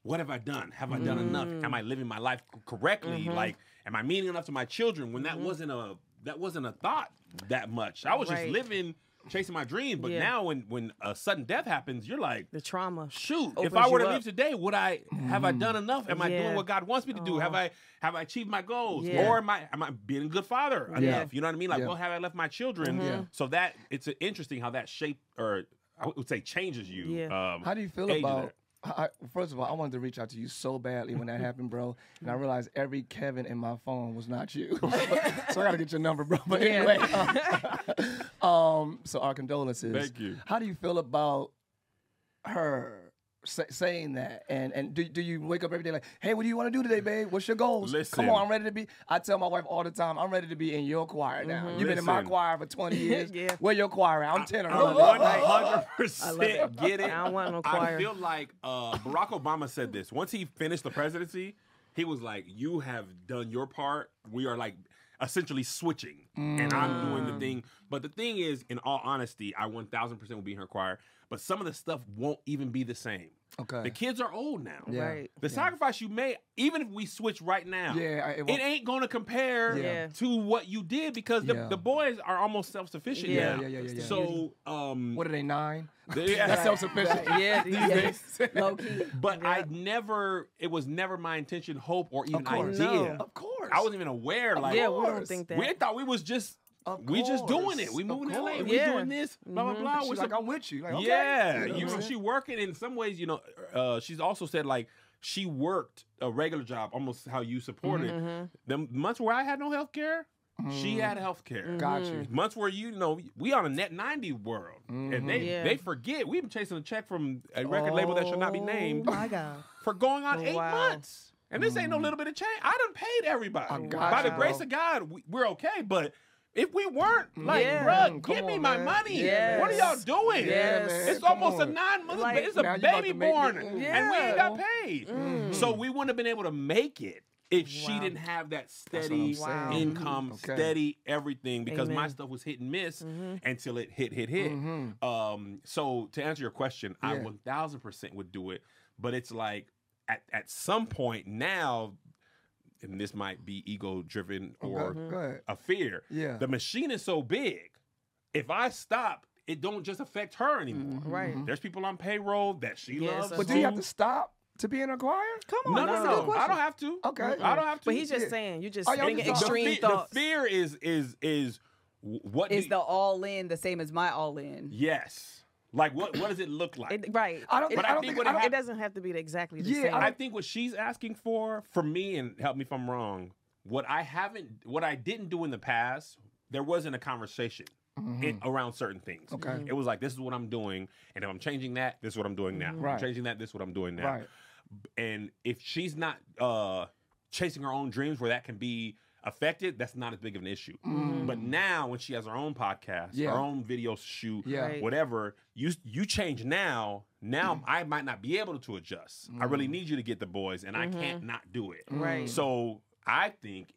what have I done? Have I done mm. enough? Am I living my life correctly? Mm-hmm. Like, am I meaning enough to my children? When that mm-hmm. wasn't a that wasn't a thought that much. I was right. just living. Chasing my dream, but yeah. now when when a sudden death happens, you're like the trauma. Shoot, if I were to up. leave today, would I have mm. I done enough? Am yeah. I doing what God wants me to do? Aww. Have I have I achieved my goals, yeah. or am I am I being a good father yeah. enough? You know what I mean? Like, yeah. well, have I left my children? Mm-hmm. Yeah. So that it's interesting how that shape or I would say changes you. Yeah. Um, how do you feel about? Later. I, first of all, I wanted to reach out to you so badly when that happened, bro. And I realized every Kevin in my phone was not you. So I got to get your number, bro. But anyway, um, um, so our condolences. Thank you. How do you feel about her say, saying that? And and do, do you wake up every day like, hey, what do you want to do today, babe? What's your goals? Listen. Come on, I'm ready to be. I tell my wife all the time, I'm ready to be in your choir now. Mm-hmm. You've Listen. been in my choir for twenty years. yeah. Where your choir at? I'm tenor. I, I one hundred percent it. get it. I don't want no choir. I feel like uh, Barack Obama said this. Once he finished the presidency, he was like, you have done your part. We are like essentially switching. Mm. And I'm doing the thing. But the thing is, in all honesty, I one thousand percent will be in her choir. But some of the stuff won't even be the same. Okay. The kids are old now. Yeah. Right. The yeah. sacrifice you made, even if we switch right now, yeah, it, it ain't going to compare yeah. to what you did because the, yeah. the boys are almost self-sufficient yeah. now. Yeah, yeah, yeah, yeah. So, um, what are they, nine? They, yeah. That's self-sufficient. Right. Yeah, yes. Low key. But yeah. I never, it was never my intention, hope, or even idea. No. Of course. I wasn't even aware. Of like, yeah, we don't think that. We thought we was just. We just doing it. We moving to L A. We yeah. doing this. Blah blah blah. She's We're like, so, I'm with you. Like, okay. Yeah, you know, she working in some ways. You know, uh, she's also said like she worked a regular job, almost how you supported. Mm-hmm. The months where I had no health care, mm-hmm. she had health care. Mm-hmm. Got you. Months where you know we on a net ninety world, mm-hmm. and they yeah. they forget we've been chasing a check from a record oh, label that shall not be named. My God. For going on oh, eight wow. months, and this mm-hmm. ain't no little bit of change. I done paid everybody. Oh, by the grace of God, we, we're okay, but. If we weren't like, yeah, bruh, give on, me my man. money. Yes. What are y'all doing? Yes. Yeah, it's come almost on. a nine month, like, it's a baby born, me, mm, yeah. and we ain't got paid. Mm. So we wouldn't have been able to make it if wow. she didn't have that steady income, okay. steady everything, because Amen. my stuff was hit and miss mm-hmm. until it hit, hit, hit. Mm-hmm. um, so to answer your question, yeah. I one thousand percent would do it, but it's like at, at some point now, and this might be ego-driven or okay, a fear. Yeah. The machine is so big, if I stop, it don't just affect her anymore. Mm-hmm. Right. There's people on payroll that she yes, loves. But do you have to stop to be an acquirer? Come on. No, no, no. no. I don't have to. Okay. Mm-hmm. I don't have to. But he's just yeah. saying, you're just bringing oh, extreme the fe- thoughts. The fear is, is, is what is you- the all-in the same as my all-in? Yes. Like, what, what does it look like? It, right. I don't, but I don't I think, think it, I don't, it doesn't have to be exactly the yeah, same. I think what she's asking for, for me, and help me if I'm wrong, what I haven't, what I didn't do in the past, there wasn't a conversation mm-hmm. in, around certain things. Okay. Mm-hmm. It was like, this is what I'm doing, and if I'm changing that, this is what I'm doing now. Right. If I'm changing that, this is what I'm doing now. Right. And if she's not uh, chasing her own dreams where that can be affected, that's not as big of an issue. Mm. But now when she has her own podcast, yeah. her own video shoot, yeah. right. whatever, you you change now, now mm. I might not be able to adjust. Mm. I really need you to get the boys, and mm-hmm. I can't not do it. Right. So I think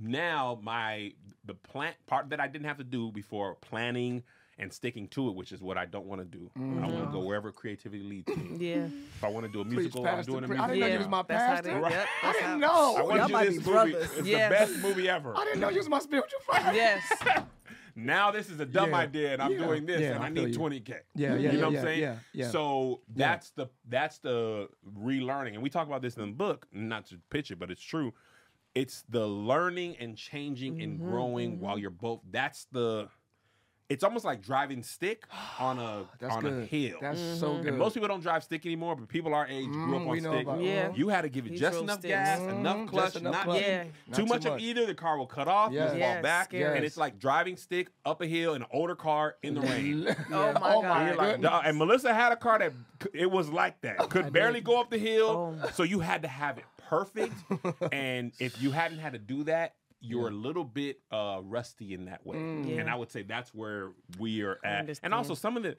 now my the plan, part that I didn't have to do before, planning and sticking to it, which is what I don't want to do. Mm-hmm. I want to go wherever creativity leads me. Yeah. If I want to do a musical, I'm doing a musical. I didn't know you was my pastor. Right. I didn't know. I want to do this movie. It's yes. the best movie ever. I didn't know you was my spiritual father. Yes. Now this is a dumb yeah. idea, and I'm yeah. doing this, yeah, and I, I need twenty K. Yeah, yeah, you know yeah, what I'm yeah, saying? Yeah, yeah. So that's the that's the relearning, and we talk about this in the book. Not to pitch it, but it's true. It's the learning and changing and mm-hmm. growing while you're both. That's the. It's almost like driving stick on a That's on good. a hill. That's mm-hmm. so good. And most people don't drive stick anymore, but people our age grew up mm, on stick. About, yeah. You had to give it just enough, gas, mm, enough clutch, just enough clutch, yeah. not too, too much, much of either. The car will cut off, yes. you yes, fall back, yes. and it's like driving stick up a hill in an older car in the rain. oh, yeah. my oh my God! God. And Melissa had a car that it was like that. Could I barely did. go up the hill, oh. so you had to have it perfect. And if you hadn't had to do that, you're yeah. a little bit uh, rusty in that way. Mm. Yeah. And I would say that's where we are at. And also some of the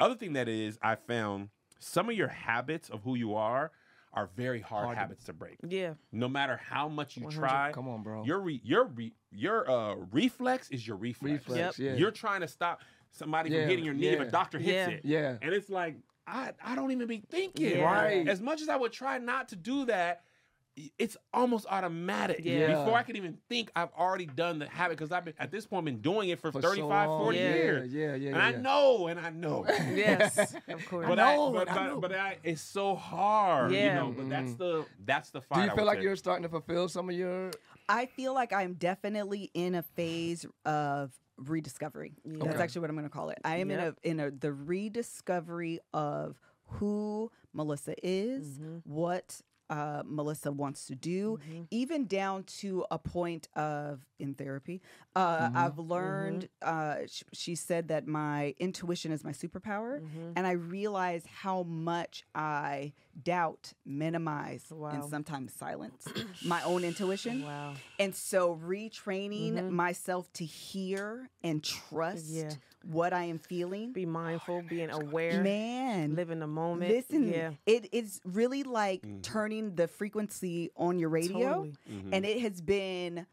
other thing that is, I found some of your habits of who you are are very hard, hard habits to, to break. Yeah. No matter how much you try. Come on, bro. Your re, your re, your uh, reflex is your reflex. reflex yep. yeah. You're trying to stop somebody yeah. from hitting your knee, yeah. but a doctor hits yeah. it. Yeah. And it's like, I, I don't even be thinking. Yeah. Right. As much as I would try not to do that, it's almost automatic. Yeah. Before I could even think, I've already done the habit because I've been at this point been doing it for, for thirty-five, so forty yeah. years. Yeah, yeah, yeah. And yeah. I know, and I know. Yes, of course. But I know, I, but, I know. but, but I, it's so hard. Yeah. You know, but mm-hmm. that's the that's the fight. Do you feel like say. you're starting to fulfill some of your? I feel like I'm definitely in a phase of rediscovery. Yeah. That's okay. actually what I'm going to call it. I am yep. in a in a the rediscovery of who Melissa is. Mm-hmm. What. Uh, Melissa wants to do, mm-hmm. even down to a point of in therapy. Uh, mm-hmm. I've learned, mm-hmm. uh, sh- she said that my intuition is my superpower, mm-hmm. and I realize how much I doubt, minimize, wow. and sometimes silence my own intuition. Wow. And so retraining mm-hmm. myself to hear and trust yeah. what I am feeling. Be mindful, oh, being aware, man, live in the moment. Listen, yeah. it is really like mm. turning the frequency on your radio. Totally. Mm-hmm. And it has been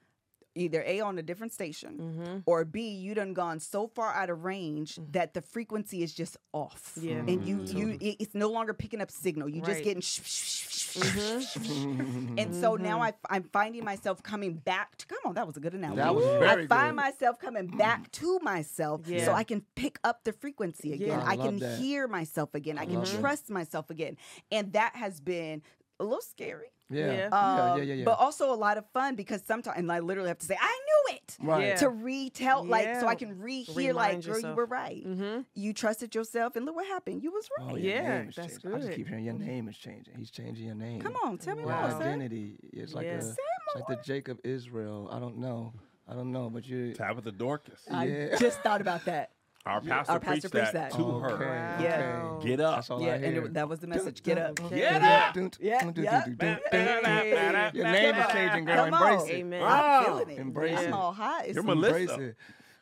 either A, on a different station, mm-hmm. or B, you done gone so far out of range mm-hmm. that the frequency is just off. Yeah. Mm-hmm. And you, you it, it's no longer picking up signal. You're right. just getting shh, shh, shh, mm-hmm. And so mm-hmm. now I, I'm finding myself coming back. To, come on, that was a good analogy. That was very I find good. myself coming back to myself yeah. so I can pick up the frequency again. Yeah. I, I can that. hear myself again. I, I can trust that. myself again. And that has been a little scary. Yeah. Yeah. Um, yeah, yeah, yeah, but also a lot of fun because sometimes, and I literally have to say, I knew it right. yeah. to retell, yeah. like, so I can rehear, like, girl, yourself. you were right. Mm-hmm. You trusted yourself, and look what happened. You was right. Oh, yeah, yeah that's changing. good. I just keep hearing your name is changing. He's changing your name. Come on, tell me more. Wow. Identity. It's like, yes. a, it's like the Jacob Israel. I don't know. I don't know, but you. Tabitha Dorcas. I yeah. just thought about that. Our pastor, Our pastor preached, preached that, that to okay. her. Wow. Yeah. Okay. Get up. That's all yeah, I hear. And it, that was the message. Get up. Get up. Your name is changing, girl. Embrace it. Amen. I'm feeling it. Embrace it. I'm all hot. You're Melissa.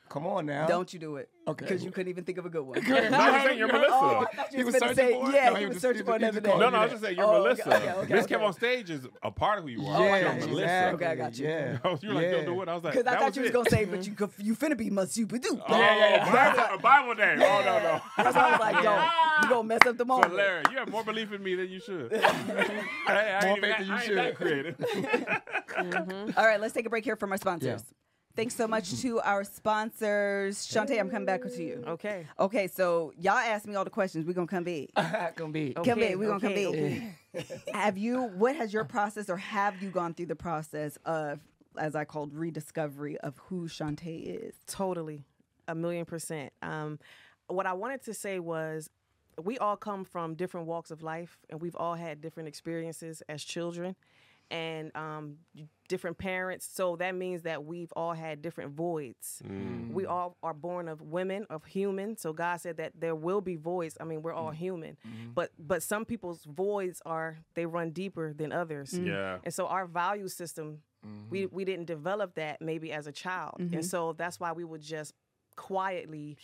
Come on now. Don't you do it. Okay. Because you couldn't even think of a good one. You're Melissa. Oh, I thought you he was searching say, for Yeah, no, he, he was searching for another name. No, no, I was just saying, you're oh, Melissa. Okay, okay, Miss okay. Kev On Stage is a part of who you are. Yeah, yeah exactly. Melissa. Okay, I got you. Yeah. you were like, yeah. don't do it. I was like, because I thought was you was going to say, but you you finna be Masupadoo. Oh, yeah, yeah, yeah. Bible name. Oh, no, no. That's why I was like, don't. You're going to mess up the moment. So, Larry, you have more belief in me than you should. More faith than you should. I ain't that creative. All right, let's take a break here from our sponsors. Thanks so much to our sponsors. Shanté, I'm coming back to you. Okay. Okay, so y'all asked me all the questions. We're going to come big. Come big. Come big. We're going to come big. Have you, what has your process or have you gone through the process of, as I called, rediscovery of who Shanté is? Totally. A million percent. Um, what I wanted to say was we all come from different walks of life and we've all had different experiences as children. And um, different parents. So that means that we've all had different voids. Mm. We all are born of women, of human. So God said that there will be voids. I mean, we're all human. Mm. But but some people's voids are, they run deeper than others. Mm. Yeah. And so our value system, mm-hmm. we, we didn't develop that maybe as a child. Mm-hmm. And so that's why we would just quietly...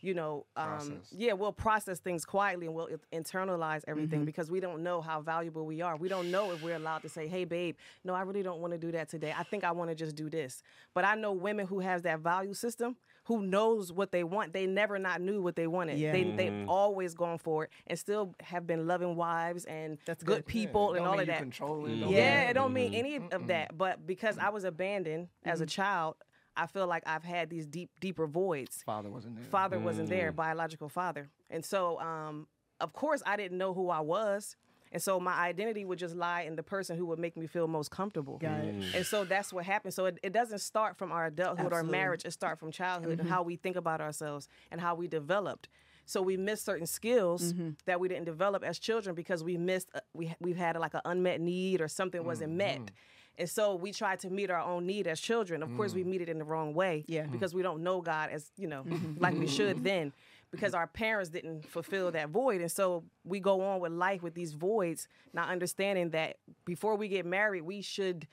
You know, um, yeah, we'll process things quietly and we'll internalize everything mm-hmm. because we don't know how valuable we are. We don't know if we're allowed to say, hey, babe, no, I really don't want to do that today. I think I want to just do this. But I know women who have that value system, who knows what they want. They never not knew what they wanted. Yeah. They, they've always gone for it and still have been loving wives and That's good, good people yeah. and all of that. Controlling yeah, yeah, it don't mm-hmm. mean any Mm-mm. of that. But because I was abandoned mm-hmm. as a child, I feel like I've had these deep, deeper voids. Father wasn't there. Father mm. wasn't there, biological father. And so, um, of course, I didn't know who I was. And so my identity would just lie in the person who would make me feel most comfortable. Got it. Mm. And so that's what happens. So it, it doesn't start from our adulthood Absolutely. or marriage. It starts from childhood mm-hmm. and how we think about ourselves and how we developed. So we missed certain skills mm-hmm. that we didn't develop as children because we missed, uh, we, we've had like an unmet need or something mm-hmm. wasn't met. Mm-hmm. And so we tried to meet our own need as children. Of mm. course, we meet it in the wrong way yeah. because we don't know God as, you know, mm-hmm. like we should then because our parents didn't fulfill that void. And so we go on with life with these voids, not understanding that before we get married, we should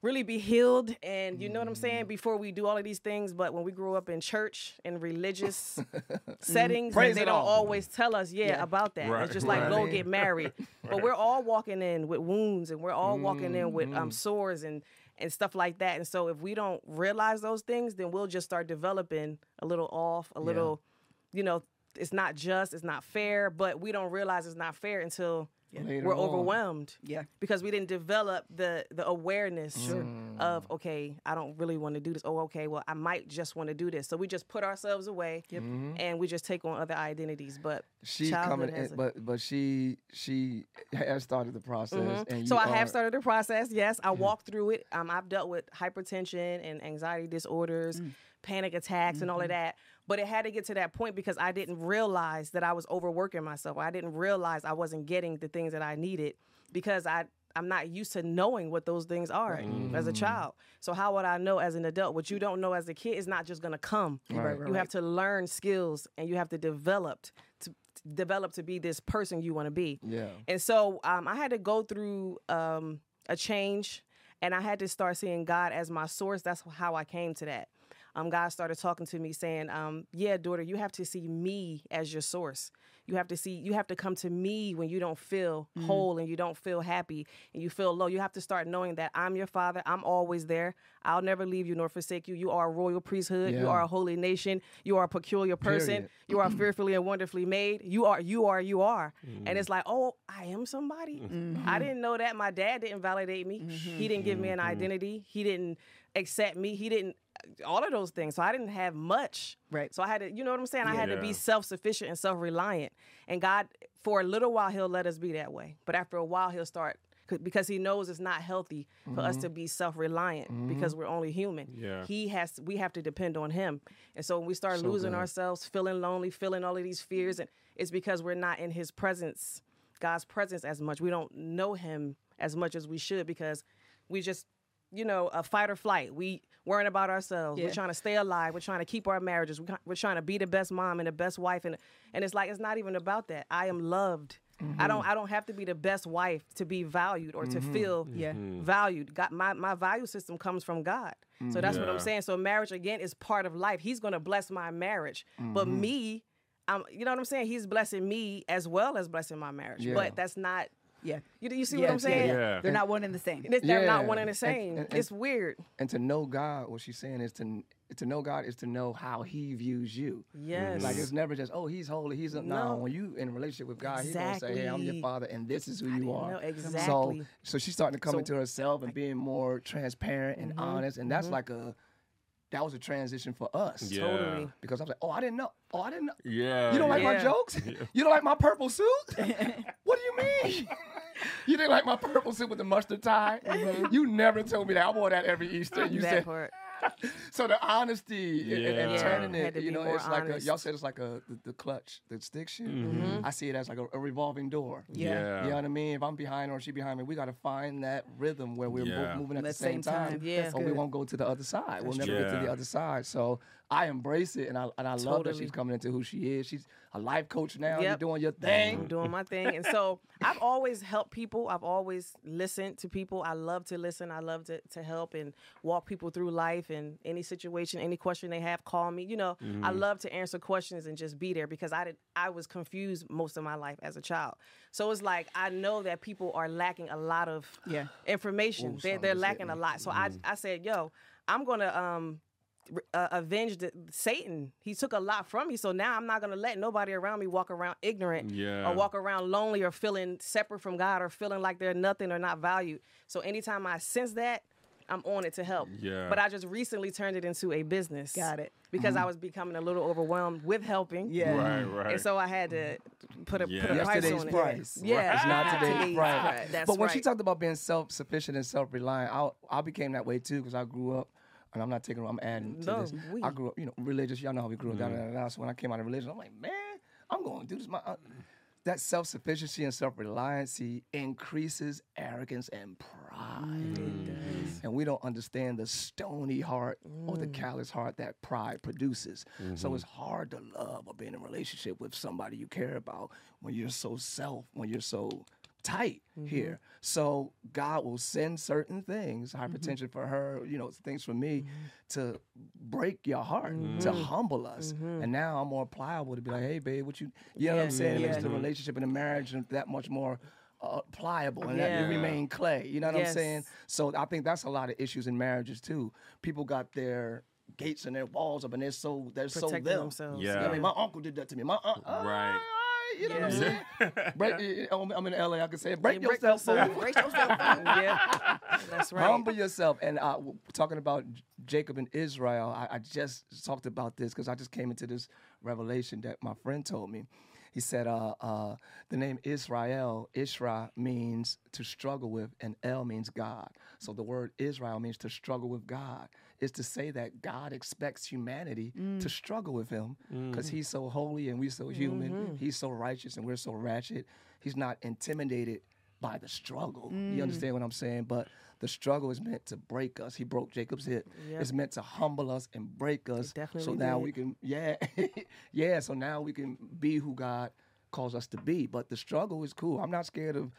really be healed. And you know what I'm saying? Before we do all of these things. But when we grow up in church and religious settings, mm-hmm. they don't all. always tell us, yeah, yeah. about that. Right. It's just like, right. go get married. Right. But we're all walking in with wounds and we're all mm-hmm. walking in with um, sores and, and stuff like that. And so if we don't realize those things, then we'll just start developing a little off, a little, yeah. you know, it's not just, it's not fair, but we don't realize it's not fair until... Later we're on. overwhelmed yeah, because we didn't develop the, the awareness sure. of, okay, I don't really want to do this. Oh, okay, well, I might just want to do this. So we just put ourselves away yep. mm-hmm. and we just take on other identities. But she coming in, a, but but she she has started the process. Mm-hmm. and so I are... have started the process, yes. I mm-hmm. walked through it. Um, I've dealt with hypertension and anxiety disorders, mm. panic attacks mm-hmm. and all of that. But it had to get to that point because I didn't realize that I was overworking myself. I didn't realize I wasn't getting the things that I needed because I, I'm not used to knowing what those things are mm. as a child. So how would I know as an adult? What you don't know as a kid is not just going to come. Right, right, right. You have to learn skills and you have to develop to develop to be this person you want to be. Yeah. And so um, I had to go through um, a change and I had to start seeing God as my source. That's how I came to that. Um, God started talking to me saying, um, yeah, daughter, you have to see me as your source. You have to see, you have to come to me when you don't feel mm-hmm. whole and you don't feel happy and you feel low. You have to start knowing that I'm your father. I'm always there. I'll never leave you nor forsake you. You are a royal priesthood. Yeah. You are a holy nation. You are a peculiar person. Period. You are fearfully and wonderfully made. You are, you are, you are. Mm-hmm. And it's like, oh, I am somebody. Mm-hmm. I didn't know that. My dad didn't validate me. Mm-hmm. He didn't give me an identity. He didn't accept me. He didn't. All of those things. So I didn't have much. Right. So I had to, you know what I'm saying? I yeah. had to be self-sufficient and self-reliant. And God, for a little while, he'll let us be that way. But after a while, he'll start, because he knows it's not healthy mm-hmm. for us to be self-reliant mm-hmm. because we're only human. Yeah. He has, we have to depend on him. And so when we start so losing good. ourselves, feeling lonely, feeling all of these fears, and it's because we're not in his presence, God's presence as much. We don't know him as much as we should because we just, you know, a fight or flight. We worrying about ourselves. Yeah. We're trying to stay alive. We're trying to keep our marriages. We're trying to be the best mom and the best wife. And and it's like, it's not even about that. I am loved. Mm-hmm. I don't I don't have to be the best wife to be valued or to mm-hmm. feel yeah. mm-hmm. valued. God, my, my value system comes from God. Mm-hmm. So that's yeah. what I'm saying. So marriage, again, is part of life. He's going to bless my marriage. Mm-hmm. But me, I'm, you know what I'm saying? He's blessing me as well as blessing my marriage. Yeah. But that's not... Yeah, you, you see yeah, what I'm saying? Yeah, yeah. They're not one and the same. They're yeah. not one and the same. And, and, and, it's weird. And to know God, what she's saying is to to know God is to know how He views you. Yes. Like it's never just, oh, He's holy. He's a, no. no. When you in a relationship with God, exactly. He's gonna say, hey, I'm your Father, and this is who I you are. Know. Exactly. So, so she's starting to come so, into herself and being more transparent and mm-hmm, honest, and that's mm-hmm. like a. That was a transition for us. Yeah. Totally. Because I was like, oh, I didn't know. Oh, I didn't know. Yeah. You don't like yeah. my jokes? Yeah. You don't like my purple suit? What do you mean? You didn't like my purple suit with the mustard tie? Mm-hmm. You never told me that. I wore that every Easter. You that said part. So the honesty yeah. and, and turning yeah. it, you know, it's honest. Like a, y'all said it's like a the, the clutch, the stick shit. Mm-hmm. I see it as like a, a revolving door. Yeah. yeah. You know what I mean? If I'm behind her or she behind me, we got to find that rhythm where we're yeah. both moving at the, the same, same time. time. Yeah. Or good. We won't go to the other side. We'll never yeah. get to the other side. So I embrace it, and I and I totally. love that she's coming into who she is. She's a life coach now. Yep. You're doing your thing. I'm doing my thing. And so I've always helped people. I've always listened to people. I love to listen. I love to, to help and walk people through life. And any situation, any question they have, call me. You know, mm-hmm. I love to answer questions and just be there because I did. I was confused most of my life as a child. So it's like I know that people are lacking a lot of yeah. information. Ooh, they're they're lacking a lot. So mm-hmm. I I said, yo, I'm gonna um uh, avenge the, Satan. He took a lot from me. So now I'm not gonna let nobody around me walk around ignorant yeah. or walk around lonely or feeling separate from God or feeling like they're nothing or not valued. So anytime I sense that, I'm on it to help. Yeah. But I just recently turned it into a business. Got it. Because mm-hmm. I was becoming a little overwhelmed with helping. Yeah. Right, right. And so I had to put a, yeah. put a price on it. Price. Yeah. Right. It's not today's, today's price. price. That's but when right. she talked about being self-sufficient and self-reliant, I, I became that way too because I grew up, and I'm not taking, I'm adding to no, this. We. I grew up, you know, religious. Y'all know how we grew up. Mm-hmm. da, da, da, da. So when I came out of religion, I'm like, man, I'm going to do this. My, uh, that self-sufficiency and self-reliancy increases arrogance and pride. Mm. And we don't understand the stony heart mm. or the callous heart that pride produces. Mm-hmm. So it's hard to love or be in a relationship with somebody you care about when you're so self, when you're so tight mm-hmm. here. So God will send certain things, hypertension mm-hmm. for her, you know, things for me, mm-hmm. to break your heart, mm-hmm. to humble us. Mm-hmm. And now I'm more pliable to be like, hey, babe, what you, you know yeah, what I'm saying? Yeah. It makes the relationship and the marriage that much more Uh, pliable and yeah. that you remain clay. You know what yes. I'm saying? So I think that's a lot of issues in marriages too. People got their gates and their walls up and they're so they're protecting so them. Themselves. Yeah. yeah. I mean, my uncle did that to me. My uncle. Uh, right. Uh, you know yeah. what I'm saying? Break, I'm in L A. I can say, break yeah, yourself. Break yourself. break yourself yeah. That's right. Humble yourself. And uh, talking about Jacob and Israel, I, I just talked about this because I just came into this revelation that my friend told me. He said, uh, uh, the name Israel, Ishra means to struggle with, and El means God. So the word Israel means to struggle with God. It's to say that God expects humanity mm. to struggle with him because mm. he's so holy and we're so human. Mm-hmm. He's so righteous and we're so ratchet. He's not intimidated by the struggle. Mm. You understand what I'm saying? But the struggle is meant to break us. He broke Jacob's hip. Yep. It's meant to humble us and break us. So now did. we can, yeah, yeah. So now we can be who God calls us to be. But the struggle is cool. I'm not scared of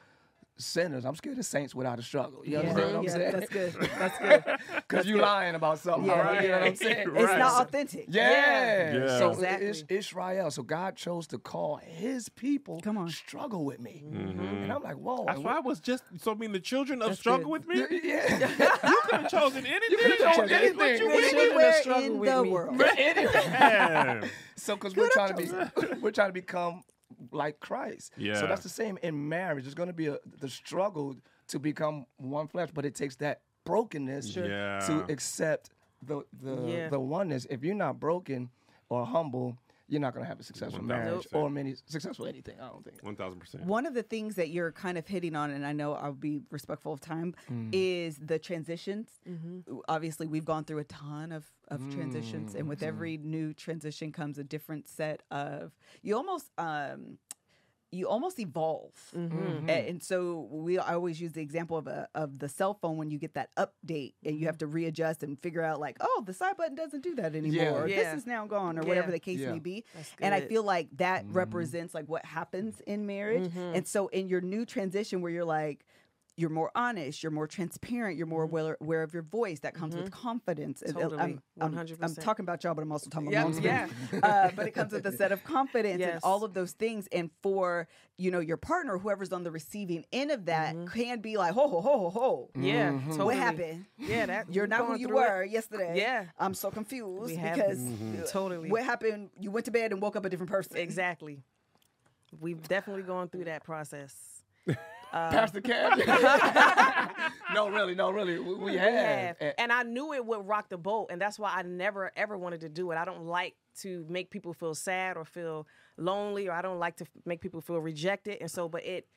sinners. I'm scared of saints without a struggle. You yeah. understand what I'm yeah, saying? That's good. That's good. Because you're lying about something. Yeah. Right? Yeah. You know what I'm saying? It's right. not authentic. Yeah. yeah. yeah. So exactly. Ish- Israel. So God chose to call his people Come on. struggle with me. Mm-hmm. And I'm like, whoa. That's why I was just, so I mean the children of that's struggle good. with me? Yeah. yeah. You could have chosen anything. You could have chosen anything. anything. You anywhere in with the me. world. Anyway. So because we're trying to be, we're trying to become like Christ. Yeah. So that's the same in marriage. There's going to be a, the struggle to become one flesh, but it takes that brokenness sure. yeah. to accept the the, yeah. the oneness. If you're not broken or humble, you're not going to have a successful marriage or many successful anything, I don't think. one thousand percent One of the things that you're kind of hitting on, and I know I'll be respectful of time, mm. is the transitions. Mm-hmm. Obviously, we've gone through a ton of, of mm. transitions, and with mm. every new transition comes a different set of, you almost, um, you almost evolve. Mm-hmm. And so we I always use the example of a, of the cell phone when you get that update and you have to readjust and figure out like, oh, the side button doesn't do that anymore. Yeah. Or, yeah. This is now gone or yeah. whatever the case yeah. may be. And I feel like that mm-hmm. represents like what happens in marriage. Mm-hmm. And so in your new transition where you're like, you're more honest, you're more transparent, you're more aware, aware of your voice. That comes mm-hmm. with confidence. Totally. I'm, I'm, one hundred percent. I'm talking about y'all, but I'm also talking about yep. yeah. uh, but it comes with a set of confidence yes. and all of those things. And for, you know, your partner, whoever's on the receiving end of that mm-hmm. can be like, ho, ho, ho, ho, ho. Yeah. Mm-hmm. Totally. What happened? Yeah. That, you're not who you were it. yesterday. Yeah. I'm so confused we because mm-hmm. totally. What happened? You went to bed and woke up a different person. Exactly. We've definitely gone through that process. Uh, Pastor Kev? no, really, no, really. We, we, have. we have. And I knew it would rock the boat, and that's why I never, ever wanted to do it. I don't like to make people feel sad or feel lonely, or I don't like to make people feel rejected. And so, but it,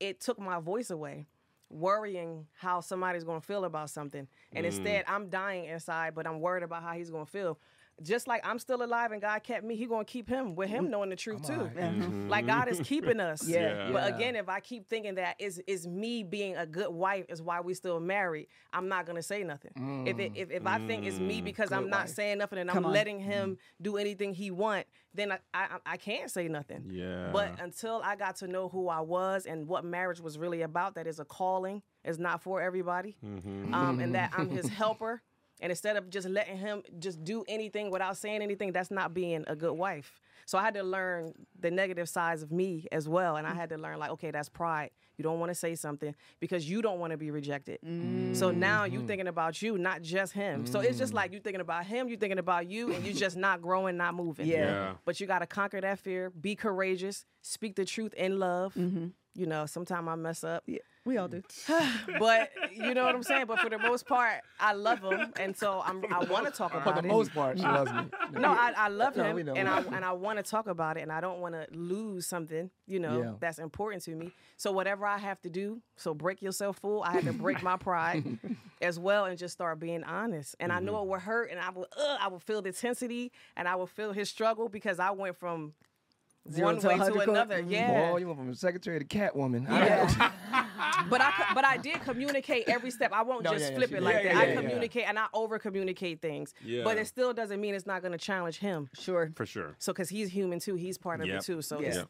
it took my voice away, worrying how somebody's going to feel about something. And mm. instead, I'm dying inside, but I'm worried about how he's going to feel. Just like I'm still alive and God kept me, He gonna keep him with Him knowing the truth too. Mm-hmm. Like God is keeping us. Yeah. Yeah. But again, if I keep thinking that is is me being a good wife is why we still married, I'm not gonna say nothing. Mm. If it, if if mm. I think it's me because good I'm not wife. saying nothing and Come I'm on. letting Him mm. do anything He want, then I, I I can't say nothing. Yeah. But until I got to know who I was and what marriage was really about, that is a calling. It's not for everybody, mm-hmm. um, and that I'm His helper. And instead of just letting Him just do anything without saying anything, that's not being a good wife. So I had to learn the negative sides of me as well. And I had to learn like, okay, that's pride. You don't want to say something because you don't want to be rejected. Mm-hmm. So now you're thinking about you, not just Him. Mm-hmm. So it's just like you're thinking about Him, you're thinking about you, and you're just not growing, not moving. Yeah. yeah. But you got to conquer that fear, be courageous, speak the truth in love. Mm-hmm. You know, sometimes I mess up. Yeah. We all do. But you know what I'm saying? But for the most part, I love Him. And so I'm, I want to talk about it. For the it. most part, she loves me. No, no I, I love no, Him. We know, and, we I, know. and I want to talk about it. And I don't want to lose something, you know, yeah. that's important to me. So whatever I have to do, so break yourself full. I had to break my pride as well and just start being honest. And mm-hmm. I know it would hurt. And I would, uh, I would feel the intensity. And I would feel his struggle because I went from Zero one way to another. Court? Yeah. Boy, you went from secretary to Catwoman. Yeah. But I but I did communicate every step. I won't no, just yeah, flip yeah, it like yeah, that. Yeah, I yeah, communicate yeah. and I over communicate things. Yeah. But it still doesn't mean it's not going to challenge him. Sure. For sure. So because he's human too, he's part of yep. it too. So yeah. it's yep.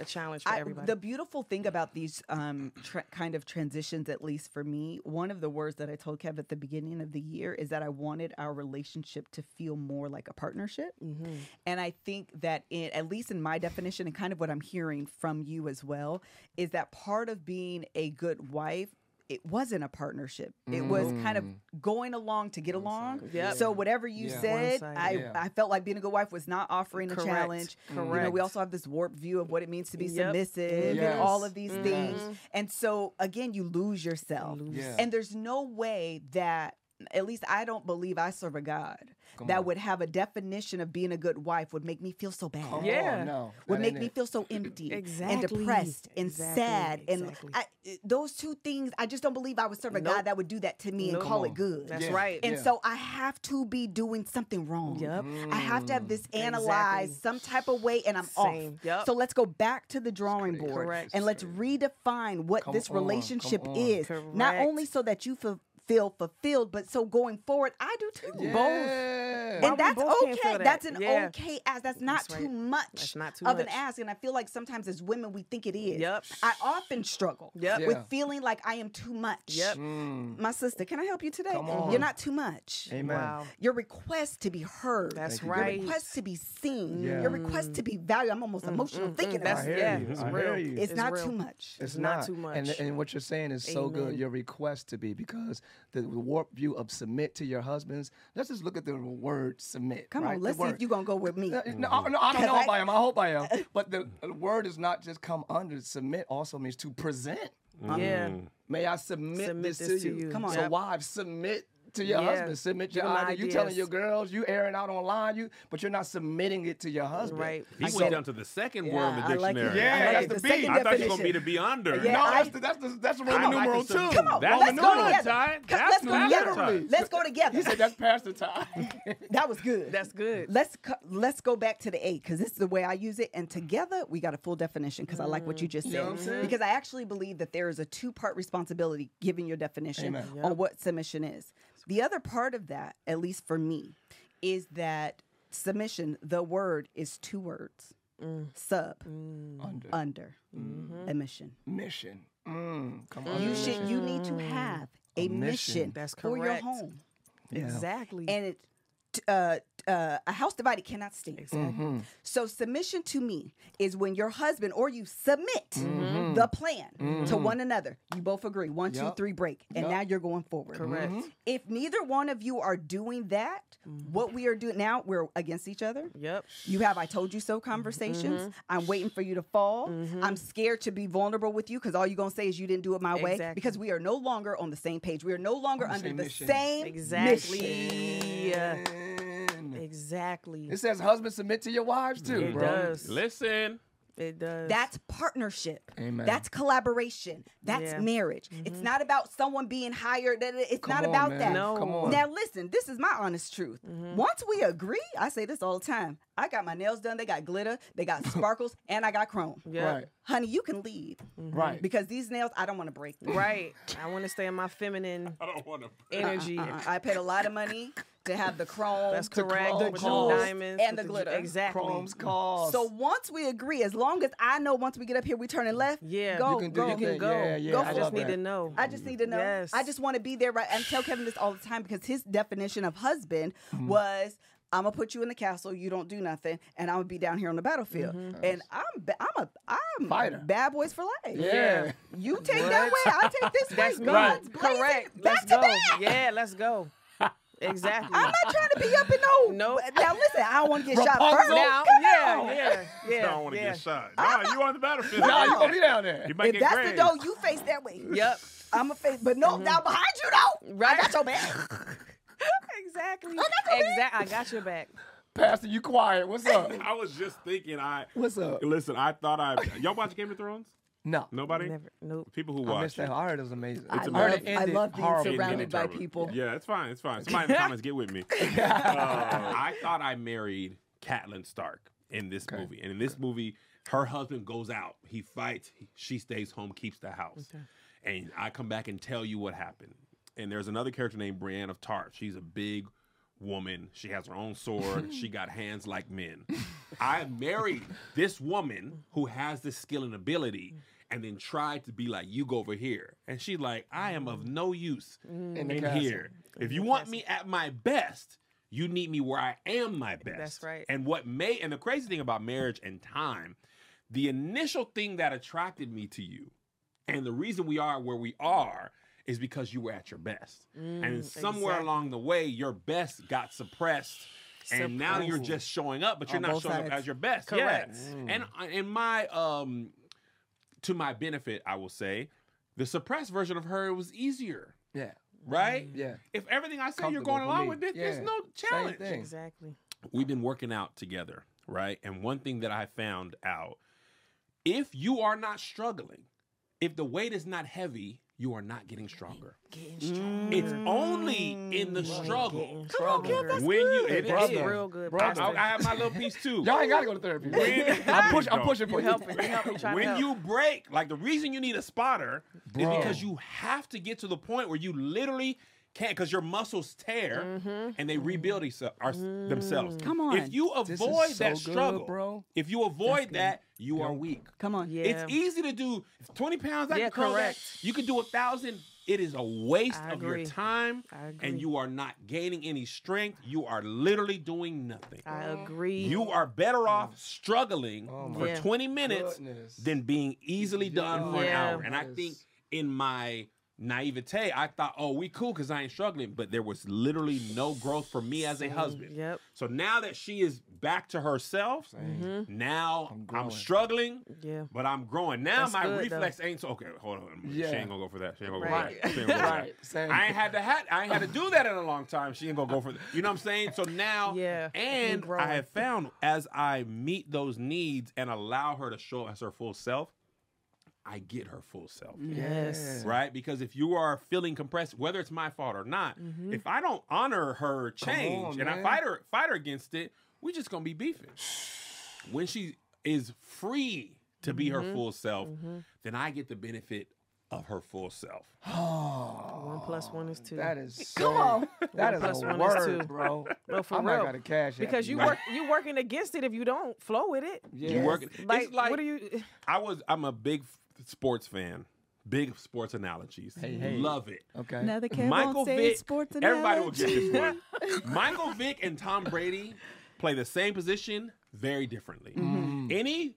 a challenge for I, everybody. The beautiful thing about these um, tra- kind of transitions, at least for me, one of the words that I told Kev at the beginning of the year is that I wanted our relationship to feel more like a partnership. Mm-hmm. And I think that, in, at least in my definition and kind of what I'm hearing from you as well, is that part of being a good wife, it wasn't a partnership. It mm. was kind of going along to get along. Yep. So whatever you yeah. said, I, yeah. I felt like being a good wife was not offering Correct. a challenge. Correct. You know, we also have this warped view of what it means to be yep. submissive yes. and all of these mm. things. Yes. And so, again, you lose yourself. You lose. Yeah. And there's no way that, at least I don't believe I serve a God Come that on. would have a definition of being a good wife would make me feel so bad. Come yeah. On, no. Would that make me it. feel so empty exactly. and depressed and exactly. sad. Exactly. And I, those two things, I just don't believe I would serve a nope. God that would do that to me nope. and call it good. That's yeah. right. And yeah. so I have to be doing something wrong. Yep. Mm. I have to have this analyzed exactly. some type of way and I'm Same. off. Yep. So let's go back to the drawing board Correct. and let's redefine what Come this relationship is. Correct. Not only so that you feel feel fulfilled, but so going forward, I do too. Yeah. Both. And that's both okay. That. That's an yeah. okay ask. That's not that's too right. much that's not too of much. an ask. And I feel like sometimes as women, we think it is. Yep. I often struggle yep. yeah. with feeling like I am too much. Yep. Mm. My sister, can I help you today? You're not too much. Amen. Wow. Your request to be heard. That's Thank right. Your request to be seen. Yeah. Your request to be valued. I'm almost mm, emotional mm, thinking about it. Yeah. It's real. It's, it's not real. too much. It's, it's not. not too much. And, and what you're saying is Amen. so good. Your request to be, because the warped view of submit to your husbands. Let's just look at the word submit. Come right? on, let's see if you're going to go with me. No, no, I, no, I don't know I, if I am. I hope I am. But the word is not just come under. Submit also means to present. Yeah. Mm. May I submit, submit this, this to, you. to you? Come on. So yep. wives, submit to your yeah. husband, submit your idea. You telling your girls, you airing out online, you, but you're not submitting it to your husband. Right. He I went down it. to the second yeah, word in the dictionary. Like it. Yeah, like that's the, the B. I thought you were going to be the beyonder. Yeah, no, I, that's the, that's the, that's the rule like numero two. Come on, that's let's, go together. That's let's go together. Let's go together. He said that's past the time. That was good. That's good. Let's let's go back to the eight, because this is the way I use it. And together, we got a full definition, because I like what you just said. Because I actually believe that there is a two-part responsibility, given your definition, yep. on what submission is. The other part of that, at least for me, is that submission, the word, is two words. Mm. Sub. Mm. Under. Under. Mm-hmm. A mission. Mission. Mm. Come on. You should. You need to have a, a mission, mission. That's correct. For your home. Yeah. Exactly. And it, uh, uh, a house divided cannot stand. Exactly. Mm-hmm. So submission to me is when your husband or you submit mm-hmm. the plan mm-hmm. to one another. You both agree. One, yep. two, three, break. And yep. now you're going forward. Correct. Mm-hmm. If neither one of you are doing that, mm-hmm. what we are doing now, we're against each other. Yep. You have I told you so conversations. Mm-hmm. I'm waiting for you to fall. Mm-hmm. I'm scared to be vulnerable with you, because all you're going to say is you didn't do it my exactly. way. Because we are no longer on the same page. We are no longer under the mission. same exactly. mission. Yeah. Exactly. It says husbands submit to your wives too, it bro. Does. Listen. It does. That's partnership. Amen. That's collaboration. That's yeah. marriage. Mm-hmm. It's not about someone being hired. It's Come not on, about man. that. No. Come on. Now listen, this is my honest truth. Mm-hmm. Once we agree, I say this all the time. I got my nails done. They got glitter. They got sparkles, and I got chrome. Yeah. Right. Honey, you can leave. Mm-hmm. Right. Because these nails, I don't want to break them. Right. I want to stay in my feminine. I don't want to energy. Uh-uh, uh-uh. I paid a lot of money to have the chrome. That's correct. The, the diamonds and the glitter. Exactly. Chrome's cost. So once we agree, as long as I know, once we get up here, we turning left. Yeah. Go. You can do go. You can go. Yeah, yeah. Go I just need that. to know. I just need to know. Yes. I just want to be there. Right. I tell Kevin this all the time, because his definition of husband mm-hmm. was, I'm gonna put you in the castle. You don't do nothing, and I'm gonna be down here on the battlefield. Mm-hmm. Nice. And I'm, I'm a, I'm fighter. Bad boys for life. Yeah. You take what? that way, I take this That's way. God's blazing. Correct. Back let's to go. Back. Yeah, let's go. Exactly. I'm not trying to be up in no. No. Now listen, I don't want to get Rapunzel. shot first. Now, Come yeah, on. yeah, yeah. So I don't want to yeah. get shot. No, nah, you on the battlefield. No, nah, you gonna be down there. You might if get that's grazed. the door, you face that way. Yep. I'm a face, but no, mm-hmm. now behind you though. Right. I got your back. Exactly. I got, exactly. I got your back. Pastor, you quiet. What's up? I was just thinking. I What's up? Listen, I thought I. Y'all watch Game of Thrones? No. Nobody? Never. Nope. People who watch. I missed that. I heard it was amazing. It's I, amazing. Love, I love being horrible. surrounded by people. Yeah, it's fine. It's fine. Somebody in the comments, get with me. Uh, I thought I married Catelyn Stark in this okay. movie. And in this okay. movie, her husband goes out. He fights. He, she stays home, keeps the house. Okay. And I come back and tell you what happened. And there's another character named Brienne of Tarth. She's a big woman. She has her own sword. She got hands like men. I married this woman who has this skill and ability, and then tried to be like, you go over here. And she's like, I am of no use in, in here. If you want me at my best, you need me where I am my best. That's right. And what may, and the crazy thing about marriage and time, the initial thing that attracted me to you, and the reason we are where we are, is because you were at your best. Mm, and somewhere exactly. along the way, your best got suppressed, suppressed. And now you're just showing up, but you're On not showing sides. up as your best. Correct. Yeah. Mm. And in my, um, to my benefit, I will say, the suppressed version of her was easier. Yeah. Right? Mm. Yeah. If everything I say you're going along with, it, yeah. there's no challenge. Exactly. We've been working out together, right? And one thing that I found out, if you are not struggling, if the weight is not heavy, you are not getting stronger. Getting stronger. It's only in the mm. struggle. Come on, Kev, that's when good. You, it Brother. is real good. Brother. I, I have my little piece too. Y'all ain't gotta go to therapy. When, I'm, push, I'm pushing for you. Helping, you helping, when help. you break, like the reason you need a spotter Bro. is because you have to get to the point where you literally can't, because your muscles tear mm-hmm. and they rebuild our, mm. themselves. Come on. If you avoid so that struggle, good, bro. if you avoid that, you yeah. are weak. Come on. Yeah. It's easy to do. twenty pounds, I yeah, can correct. You can do a thousand. It is a waste I of agree. your time, and you are not gaining any strength. You are literally doing nothing. I agree. You are better off oh. struggling oh for yeah. twenty minutes Goodness. than being easily done yeah. for an hour. And I think in my naivete, I thought, oh, we cool because I ain't struggling. But there was literally no growth for me as a husband. Yep. So now that she is back to herself, mm-hmm. now I'm, I'm struggling, yeah. but I'm growing. Now That's my good, reflex though. ain't so, okay, hold on. Yeah. She ain't going to go for that. She ain't going right. go go right. to go I ain't had to ha- I ain't had to do that in a long time. She ain't going to go for that. You know what I'm saying? So now, yeah. and I have found as I meet those needs and allow her to show us her full self, I get her full self. Yes. Right? Because if you are feeling compressed, whether it's my fault or not, mm-hmm. if I don't honor her change on, and man. I fight her, fight her against it, we're just going to be beefing. When she is free to be mm-hmm. her full self, mm-hmm. then I get the benefit of her full self. Oh, one plus one is two. That is so, come on. That one is a word, bro. No, for I'm real. Not gonna cash because you right. work, you working against it if you don't flow with it. Yes. You working. Like, it's like what are you? I was. I'm a big sports fan. Big sports analogies. Hey, hey. Love it. Okay. Another Kev Michael Vick. Sports everybody will get this one. Michael Vick and Tom Brady play the same position very differently. Mm-hmm. Any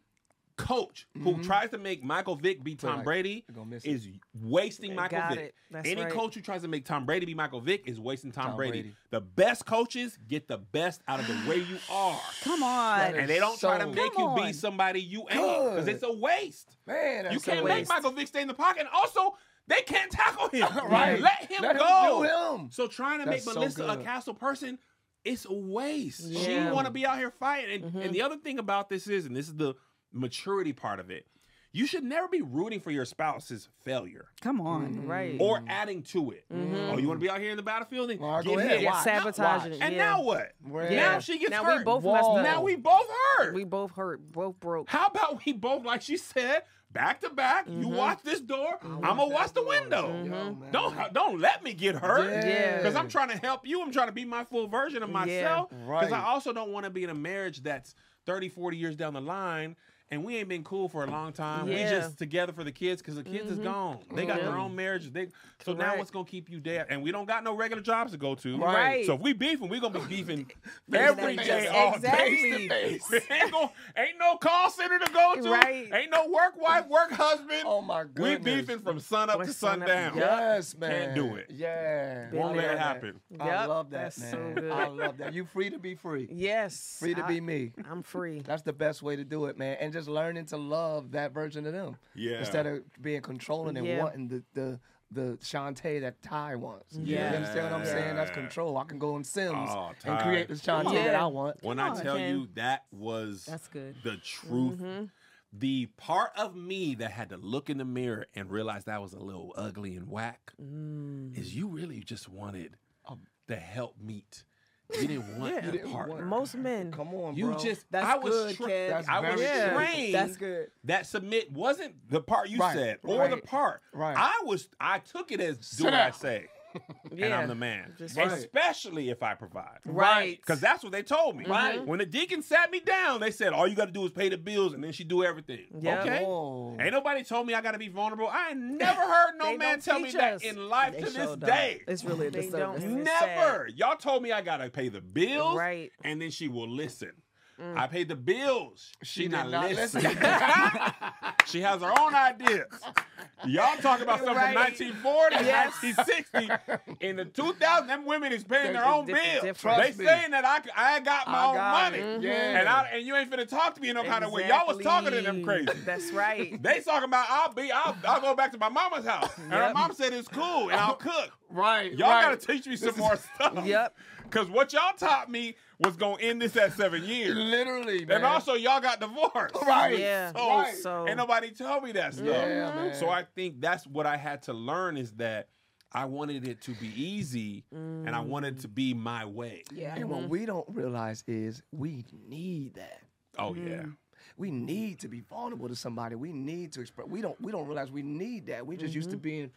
coach who mm-hmm. tries to make Michael Vick be Tom like, Brady is wasting Michael Got Vick. Any right. coach who tries to make Tom Brady be Michael Vick is wasting Tom, Tom Brady. Brady. The best coaches get the best out of the way you are. Come on. That and they don't so... try to make Come you on. be somebody you ain't because it's a waste. Man, that's you can't make Michael Vick stay in the pocket. And also, they can't tackle him. right. Let him Let go. Him him. So trying to that's make so Melissa good. a castle person, it's a waste. Yeah. She yeah. want to be out here fighting. And, mm-hmm. and the other thing about this is, and this is the maturity part of it, you should never be rooting for your spouse's failure. Come on, mm-hmm. right? Or adding to it. Mm-hmm. Oh, you want to be out here in the battlefield? Then well, get hit. Yeah, sabotaging it. And yeah. now what? Yeah. Now she gets now hurt. We both now we both hurt. We both hurt. Both broke. How about we both, like she said, back to back. Mm-hmm. You watch this door. I'm gonna watch the door. window. Mm-hmm. Yo, don't don't let me get hurt. Yeah. Because I'm trying to help you. I'm trying to be my full version of myself. Because yeah. right. I also don't want to be in a marriage that's thirty, forty years down the line. And we ain't been cool for a long time. Yeah. We just together for the kids because the kids mm-hmm. is gone. They got mm-hmm. their own marriages. They so Correct. now what's gonna keep you there? And we don't got no regular jobs to go to. Right. right. So if we beefing, we gonna be beefing every day, all exactly. day. ain't, gonna, ain't no call center to go to. Right. Ain't no work wife, work husband. Oh my goodness. We beefing from sun up We're to sundown. Sun yes, man. Can't do it. Yeah. Won't let it happen. Yep. I love that, That's man. So good. I love that. You free to be free. Yes. Free to I, be me. I'm free. That's the best way to do it, man. And just learning to love that version of them, yeah. instead of being controlling and yeah. wanting the the the Shanté that Ty wants. Yeah, you understand what I'm yeah. saying? That's control. I can go in Sims oh, and create the Shanté yeah. that I want. When Come I on, tell Ken. you that was that's good. The truth. Mm-hmm. The part of me that had to look in the mirror and realize that was a little ugly and whack mm. is you really just wanted the help meet. You didn't want yeah. that part. Most men. Come on, you bro. You just, that's I was, good, tra- I was yeah. trained that's good. that submit wasn't the part you right. said or right. the part. Right. I was, I took it as do what I say. Yeah. And I'm the man. Right. Especially if I provide. Right. Because that's what they told me. Right. When the deacon sat me down, they said, all you got to do is pay the bills and then she do everything. Yep. Okay. Whoa. Ain't nobody told me I got to be vulnerable. I ain't never heard no man tell me us. that in life they to this day. Up. It's really they don't. Never. Y'all told me I got to pay the bills right. and then she will listen. Mm. I paid the bills. She, she not, not listen. listen. She has her own ideas. Y'all talking about something right. nineteen forty, yes. nineteen sixty. In the two thousands, them women is paying There's their own bills. They me. saying that I, I got my I own got money. Mm-hmm. Yeah. And I, and you ain't finna talk to me in no exactly. kind of way. Y'all was talking to them crazy. That's right. They talking about I'll be I'll, I'll go back to my mama's house. Yep. And her mom said it's cool and I'll cook. Right. Y'all right. gotta teach me some this more is, stuff. Yep. Cause what y'all taught me was gonna end this at seven years. Literally, man. And also y'all got divorced. Right. Yeah. So, right. so ain't nobody told me that stuff. Yeah, man. So I think that's what I had to learn is that I wanted it to be easy mm. and I wanted it to be my way. Yeah. And mm-hmm. what we don't realize is we need that. Oh mm. yeah. We need to be vulnerable to somebody. We need to express we don't we don't realize we need that. We just mm-hmm. used to being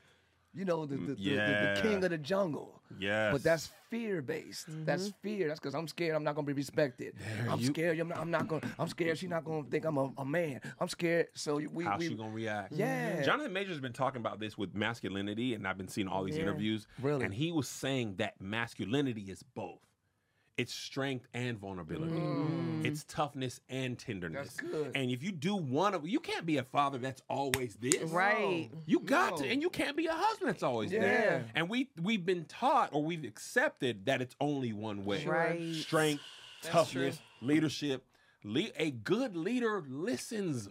You know, the the, yeah. the the king of the jungle. Yes. But that's fear-based. Mm-hmm. That's fear. That's because I'm scared I'm not going to be respected. There I'm you... scared I'm not, I'm not going to, I'm scared she's not going to think I'm a, a man. I'm scared. So we... How's we... she going to react? Yeah. Jonathan Majors has been talking about this with masculinity, and I've been seeing all these yeah. interviews. Really? And he was saying that masculinity is both. It's strength and vulnerability. Mm. It's toughness and tenderness. That's good. And if you do one of, you can't be a father that's always this. Right. No. You got no. to, and you can't be a husband that's always yeah. there. And we we've been taught or we've accepted that it's only one way. Right. Strength, that's toughness, true. Leadership. Le- a good leader listens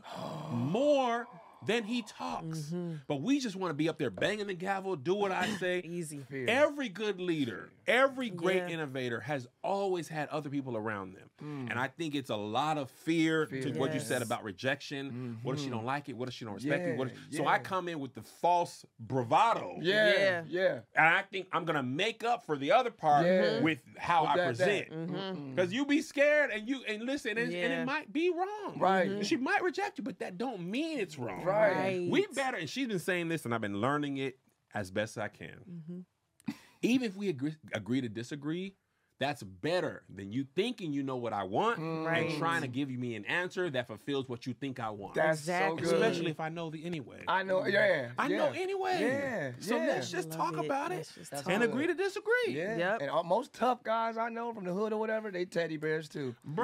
more than he talks. Mm-hmm. But we just want to be up there banging the gavel, do what I say. Easy. Every good leader, every great yeah. innovator has always had other people around them. Mm. And I think it's a lot of fear, fear. to yes. what you said about rejection. Mm-hmm. What if she don't like it? What if she don't respect yeah. it? What if... yeah. So I come in with the false bravado. Yeah, yeah. yeah. And I think I'm going to make up for the other part yeah. with how with I that, present. Because mm-hmm. mm-hmm. you be scared and you and listen, and, yeah. and it might be wrong. Right. Mm-hmm. She might reject you, but that don't mean it's wrong. Right. right. We better, and she's been saying this, and I've been learning it as best as I can. Mm-hmm. Even if we agree, agree to disagree, that's better than you thinking you know what I want right. and trying to give me an answer that fulfills what you think I want. That's exactly. so good. Especially if I know the anyway. I know, yeah. I yeah. know anyway. Yeah. So yeah. let's just Love talk it. about let's it talk and it. agree to disagree. Yeah. Yep. And all, most tough guys I know from the hood or whatever, they teddy bears too. Bruh.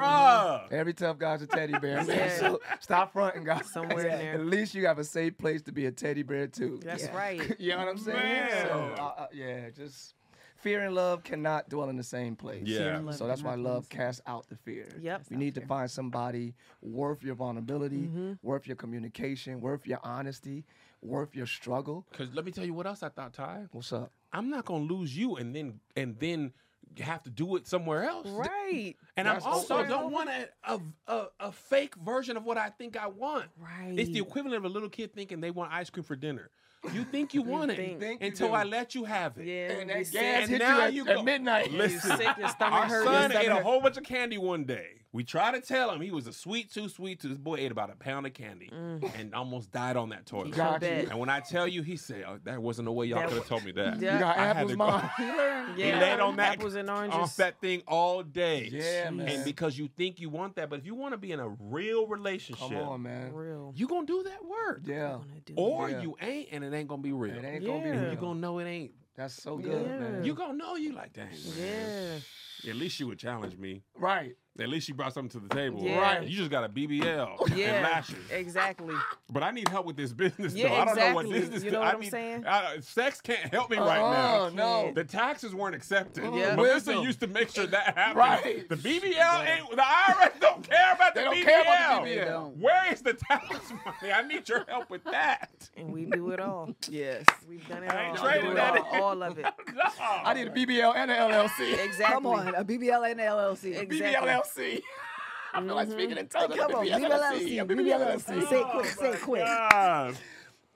Mm-hmm. Every tough guy's a teddy bear. yeah. So stop fronting, guys. Somewhere in there. At least you have a safe place to be a teddy bear too. That's yeah. right. You know what I'm saying? Man. So, uh, yeah, just... fear and love cannot dwell in the same place. Yeah. So that's why love casts out the fear. Yep. You need to find somebody worth your vulnerability, mm-hmm. worth your communication, worth your honesty, worth your struggle. Because let me tell you what else I thought, Ty. What's up? I'm not going to lose you and then and then have to do it somewhere else. Right. And I also don't want a, a, a fake version of what I think I want. Right. It's the equivalent of a little kid thinking they want ice cream for dinner. You think you want you it think. until you I let you have it. Yeah. And, that gas and now you, at, you go. At midnight. Listen, you sick, your our hurt, son your ate hurt. a whole bunch of candy one day. We tried to tell him he was a sweet too sweet to this boy ate about a pound of candy mm. and almost died on that toilet. And when I tell you, he said, oh, that wasn't the way y'all could have told me that. Yeah. You got apples, Mom. yeah. He laid on that, apples and oranges. Off that thing all day. Yeah, man. And because you think you want that, but if you want to be in a real relationship, come on, man. Real. You're going to do that work. Yeah. Or yeah. you ain't, and it ain't going to be real. It ain't yeah. going to be real. You're going to know it ain't. That's so good, yeah. man. You're going to know you like that. Yeah. At least she would challenge me. Right. At least she brought something to the table. Yeah. Right. You just got a B B L yeah, and lashes. Exactly. But I need help with this business, yeah, though. Exactly. I don't know what business you know what I I'm need, saying? I, sex can't help me uh, right uh, now. No. The taxes weren't accepted. Uh, yeah. Melissa Wisdom. used to make sure that happened. Right. The B B L yeah. ain't... The I R S don't care about the they don't B B L. Care about the B B L. Where is the tax money? I need your help with that. And we do it all. Yes. We've done it I all. I ain't that all, all of it. No. I need a B B L and an L L C. Exactly. Come on. A B B L and an L L C. Exactly. B B L L C. I feel mm-hmm. like speaking in tongues. Come on, B B L L C. Say quick, say quick.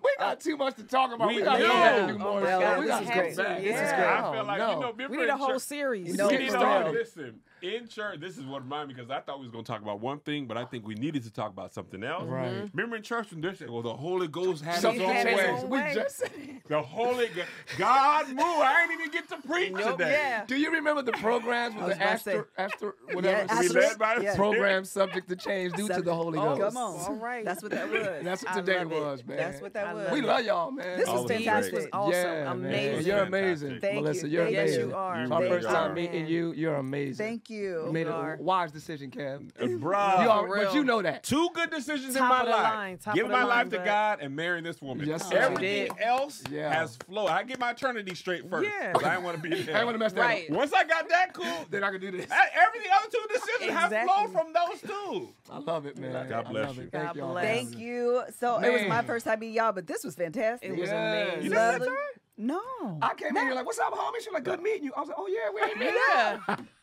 We got too much to talk about. We, we got to yeah. do more. Oh, this is great. Yeah. This is great. I feel like, no. you know, we need a whole church, series. No, we need a Listen, in church, this is what reminded me because I thought we was going to talk about one thing, but I think we needed to talk about something else. Right. Remember in church when they said, well, the Holy Ghost had his own way. We just said it. The Holy Ghost. God moved. I didn't even get to preach nope, today. Yeah. Do you remember the programs with the after, after, whatever? Yeah, we led by the yeah. program subject to change due to the Holy Ghost. Come on. All right. That's what that was. That's what today was, man. That's what that was. Love we it. love y'all, man. This was fantastic. This was awesome. Yeah, amazing. You're amazing. Thank Melissa, you. you're Thank amazing. You are. My first you time are. meeting you, you're amazing. Thank you. You made you a wise decision, Kev. Uh, bro. You are, but you know that. Two good decisions top in my life. Line, give my line, life to bro. God and marrying this woman. Yes, everything else yeah. has flowed. I get my eternity straight first. Yeah. I didn't want to be I didn't want to mess that right. up. Once I got that cool, then I can do this. I, every other two decisions exactly. have flowed from those two. I love it, man. God bless you. God bless. Thank you. So it was my first time meeting y'all, but this was fantastic. It was yeah. amazing. You didn't get No. I came in, you're like, what's up, homie? She's like, good meeting you. I was like, oh, yeah, we ain't meeting yeah.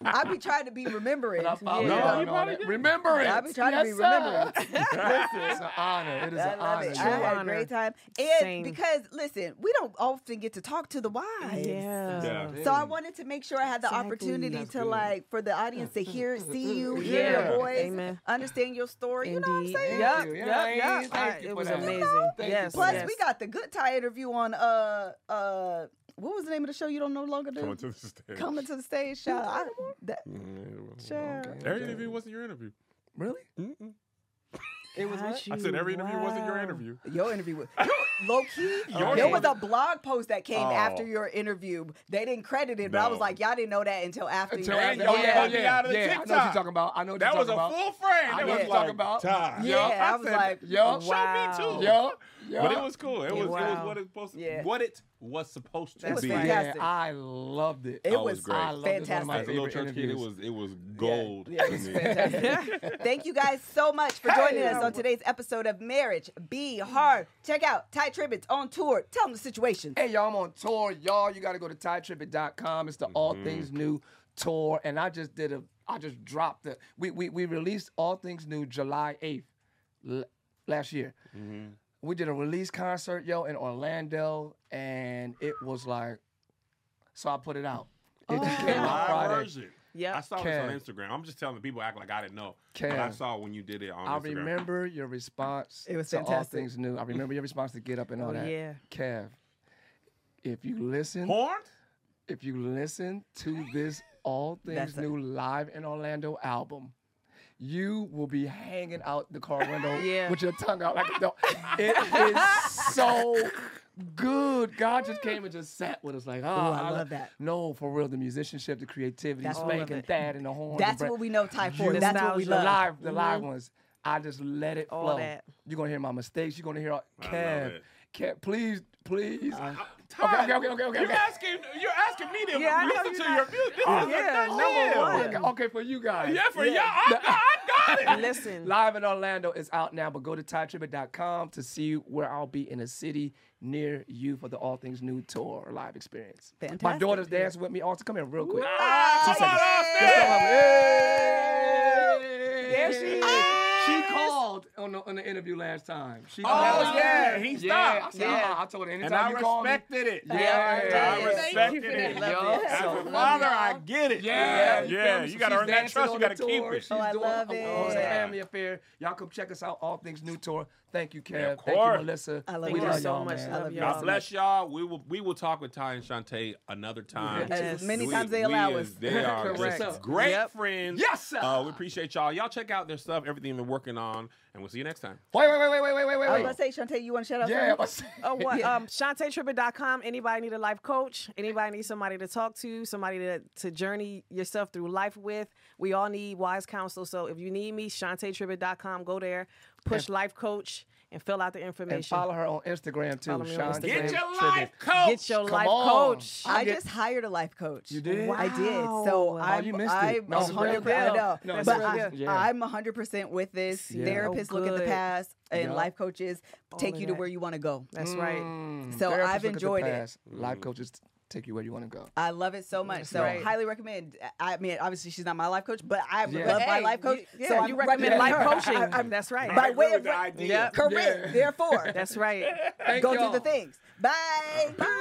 I be trying to be remembering. Yeah. No, you probably didn't. Remember it. I be trying yes, to be remembering. Listen, it's an honor. It is I an honor. It. I had honor. a great time. And Same. because, listen, we don't often get to talk to the wives. Yeah. yeah. So I wanted to make sure I had the exactly. opportunity That's to, good. like, for the audience to hear, see you, yeah. hear your voice, Amen. understand your story. Indeed. You know what I'm saying? Yep, yep, yep. Right. It was amazing. Yes. Plus, we got the Good Tye interview on, uh, uh, Uh, what was the name of the show you don't no longer do? Coming to the Stage. Coming to the Stage, child. I, that, mm, child. Okay, okay. Their interview wasn't your interview. Really? Mm-mm. It was. What? I said every interview wow. wasn't your interview. Your interview was low key. Your there was a blog post that came oh. after your interview. They didn't credit it, no. but I was like, y'all didn't know that until after. Until you after. Oh yeah, yeah, yeah. Out of the yeah. I know what you're talking about. I know what that you're was about. A full frame. I know what you're talking about. Time. Yeah, yo, I, I was said, like, yo, wow. show me too, yo. yo. But it was cool. It was. Wow. It was what it's supposed to. Yeah. What it was supposed to be. Yeah, I loved it. It was great. Fantastic. It was. It was gold. It was fantastic. Thank you guys so much for joining us on today's episode of Marriage Be Hard. Check out Tye Tribbett's on tour. Tell them the situation. Hey, y'all, I'm on tour, y'all. You got to go to tye tribbett dot com. It's the All mm-hmm. Things New tour, and I just did a, I just dropped it. We we we released All Things New July eighth l- last year. Mm-hmm. We did a release concert, yo, in Orlando, and it was like, so I put it out. It oh. came out Friday. Yep. I saw Kev. This on Instagram. I'm just telling people act like I didn't know. Kev. But I saw when you did it on I Instagram. I remember your response it was to fantastic. All Things New. I remember your response to Get Up and all oh, that. Yeah. Kev, if you listen Horn? If you listen to this All Things That's New a- Live in Orlando album, you will be hanging out the car window yeah. with your tongue out like a dog. It is so good. God just came and just sat with us like, oh, Ooh, I, I love, love that. No, for real, the musicianship, the creativity, spanking that and the horn. That's what we know Tye for. That's what we love. The live, the live mm-hmm. ones. I just let it all flow. That. You're going to hear my mistakes. You're going to hear all, Kev, Kev, please, please. Uh, Tye, okay, okay, okay, okay, okay. You're asking, you're asking me to yeah, listen to not, your music. This oh, is yeah, number one. Okay, for you guys. Yeah, for yeah. y'all. I got, I got it. Listen. Live in Orlando is out now, but go to tye tribbett dot com to see where I'll be in a city near you for the All Things New tour live experience. Fantastic. My daughter's dancing with me. Also, come here real quick. Wow. Wow. Come on, hey. There she is. Oh. She called on the, on the interview last time. She oh, yeah. He stopped. Yeah. Yeah. I told her anytime and I you called me. I respected it. Yeah. yeah. I respected it. it. Yo, as so a father, I get it. Yeah. Yeah. yeah. yeah. You, you got to earn that trust. You got to keep it. She's oh, I doing love it. Oh, it's a family affair. Y'all come check us out. All Things New tour. Thank you, Kev. Yeah, of course. Thank you, Melissa. I love we you so much. I love y'all. God bless y'all. We will we will talk with Tye and Shanté another time. As many times they allow us. They are great friends. Yes, sir. We appreciate y'all. Y'all check out their stuff. Everything they're working on. And we'll see you next time. Wait, wait, wait, wait, wait, wait, wait, wait. I was about to say, Shanté, you want to shout out? Yeah, I was saying. Oh, what? Yeah. Um, Shanté Tribbett dot com. Anybody need a life coach? Anybody need somebody to talk to? Somebody to, to journey yourself through life with? We all need wise counsel. So if you need me, Shanté Tribbett dot com. Go there. Push and, life coach and fill out the information. And follow her on Instagram, too. Shanté Tribbett. Get your life coach. Get your Come life on. coach. I, I get... just hired a life coach. You did? Wow. I did. So oh, I, you missed I, it. No, I'm one hundred percent. No, no, but I, yeah. I'm one hundred percent with this yeah. therapist. Look Good. At the past, and yep. life coaches All take you that. To where you want to go. That's mm. right. So Therapists I've enjoyed it. Life coaches take you where you want to go. I love it so much. That's so right. highly recommend. I mean, obviously she's not my life coach, but I yeah. love hey, my life coach. You, yeah, so you I'm recommend yeah. life coaching. I, I'm, that's right. By way of the idea. Yep. Correct. Yeah. Therefore, that's right. Thank go y'all. Through the things. Bye. Uh, Bye.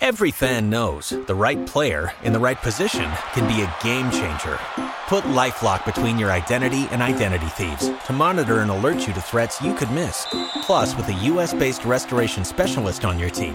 Every fan knows the right player in the right position can be a game changer. Put LifeLock between your identity and identity thieves to monitor and alert you to threats you could miss. Plus, with a U S based restoration specialist on your team,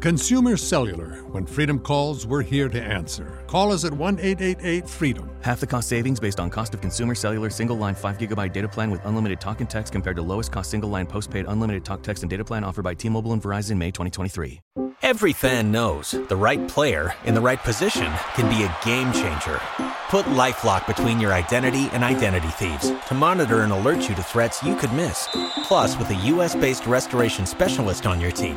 Consumer Cellular. When freedom calls, we're here to answer. Call us at one eight eight eight freedom. Half the cost savings based on cost of Consumer Cellular single-line five gigabyte data plan with unlimited talk and text compared to lowest cost single-line postpaid unlimited talk, text, and data plan offered by T-Mobile and Verizon May twenty twenty-three. Every fan knows the right player in the right position can be a game changer. Put LifeLock between your identity and identity thieves to monitor and alert you to threats you could miss. Plus, with a U S based restoration specialist on your team,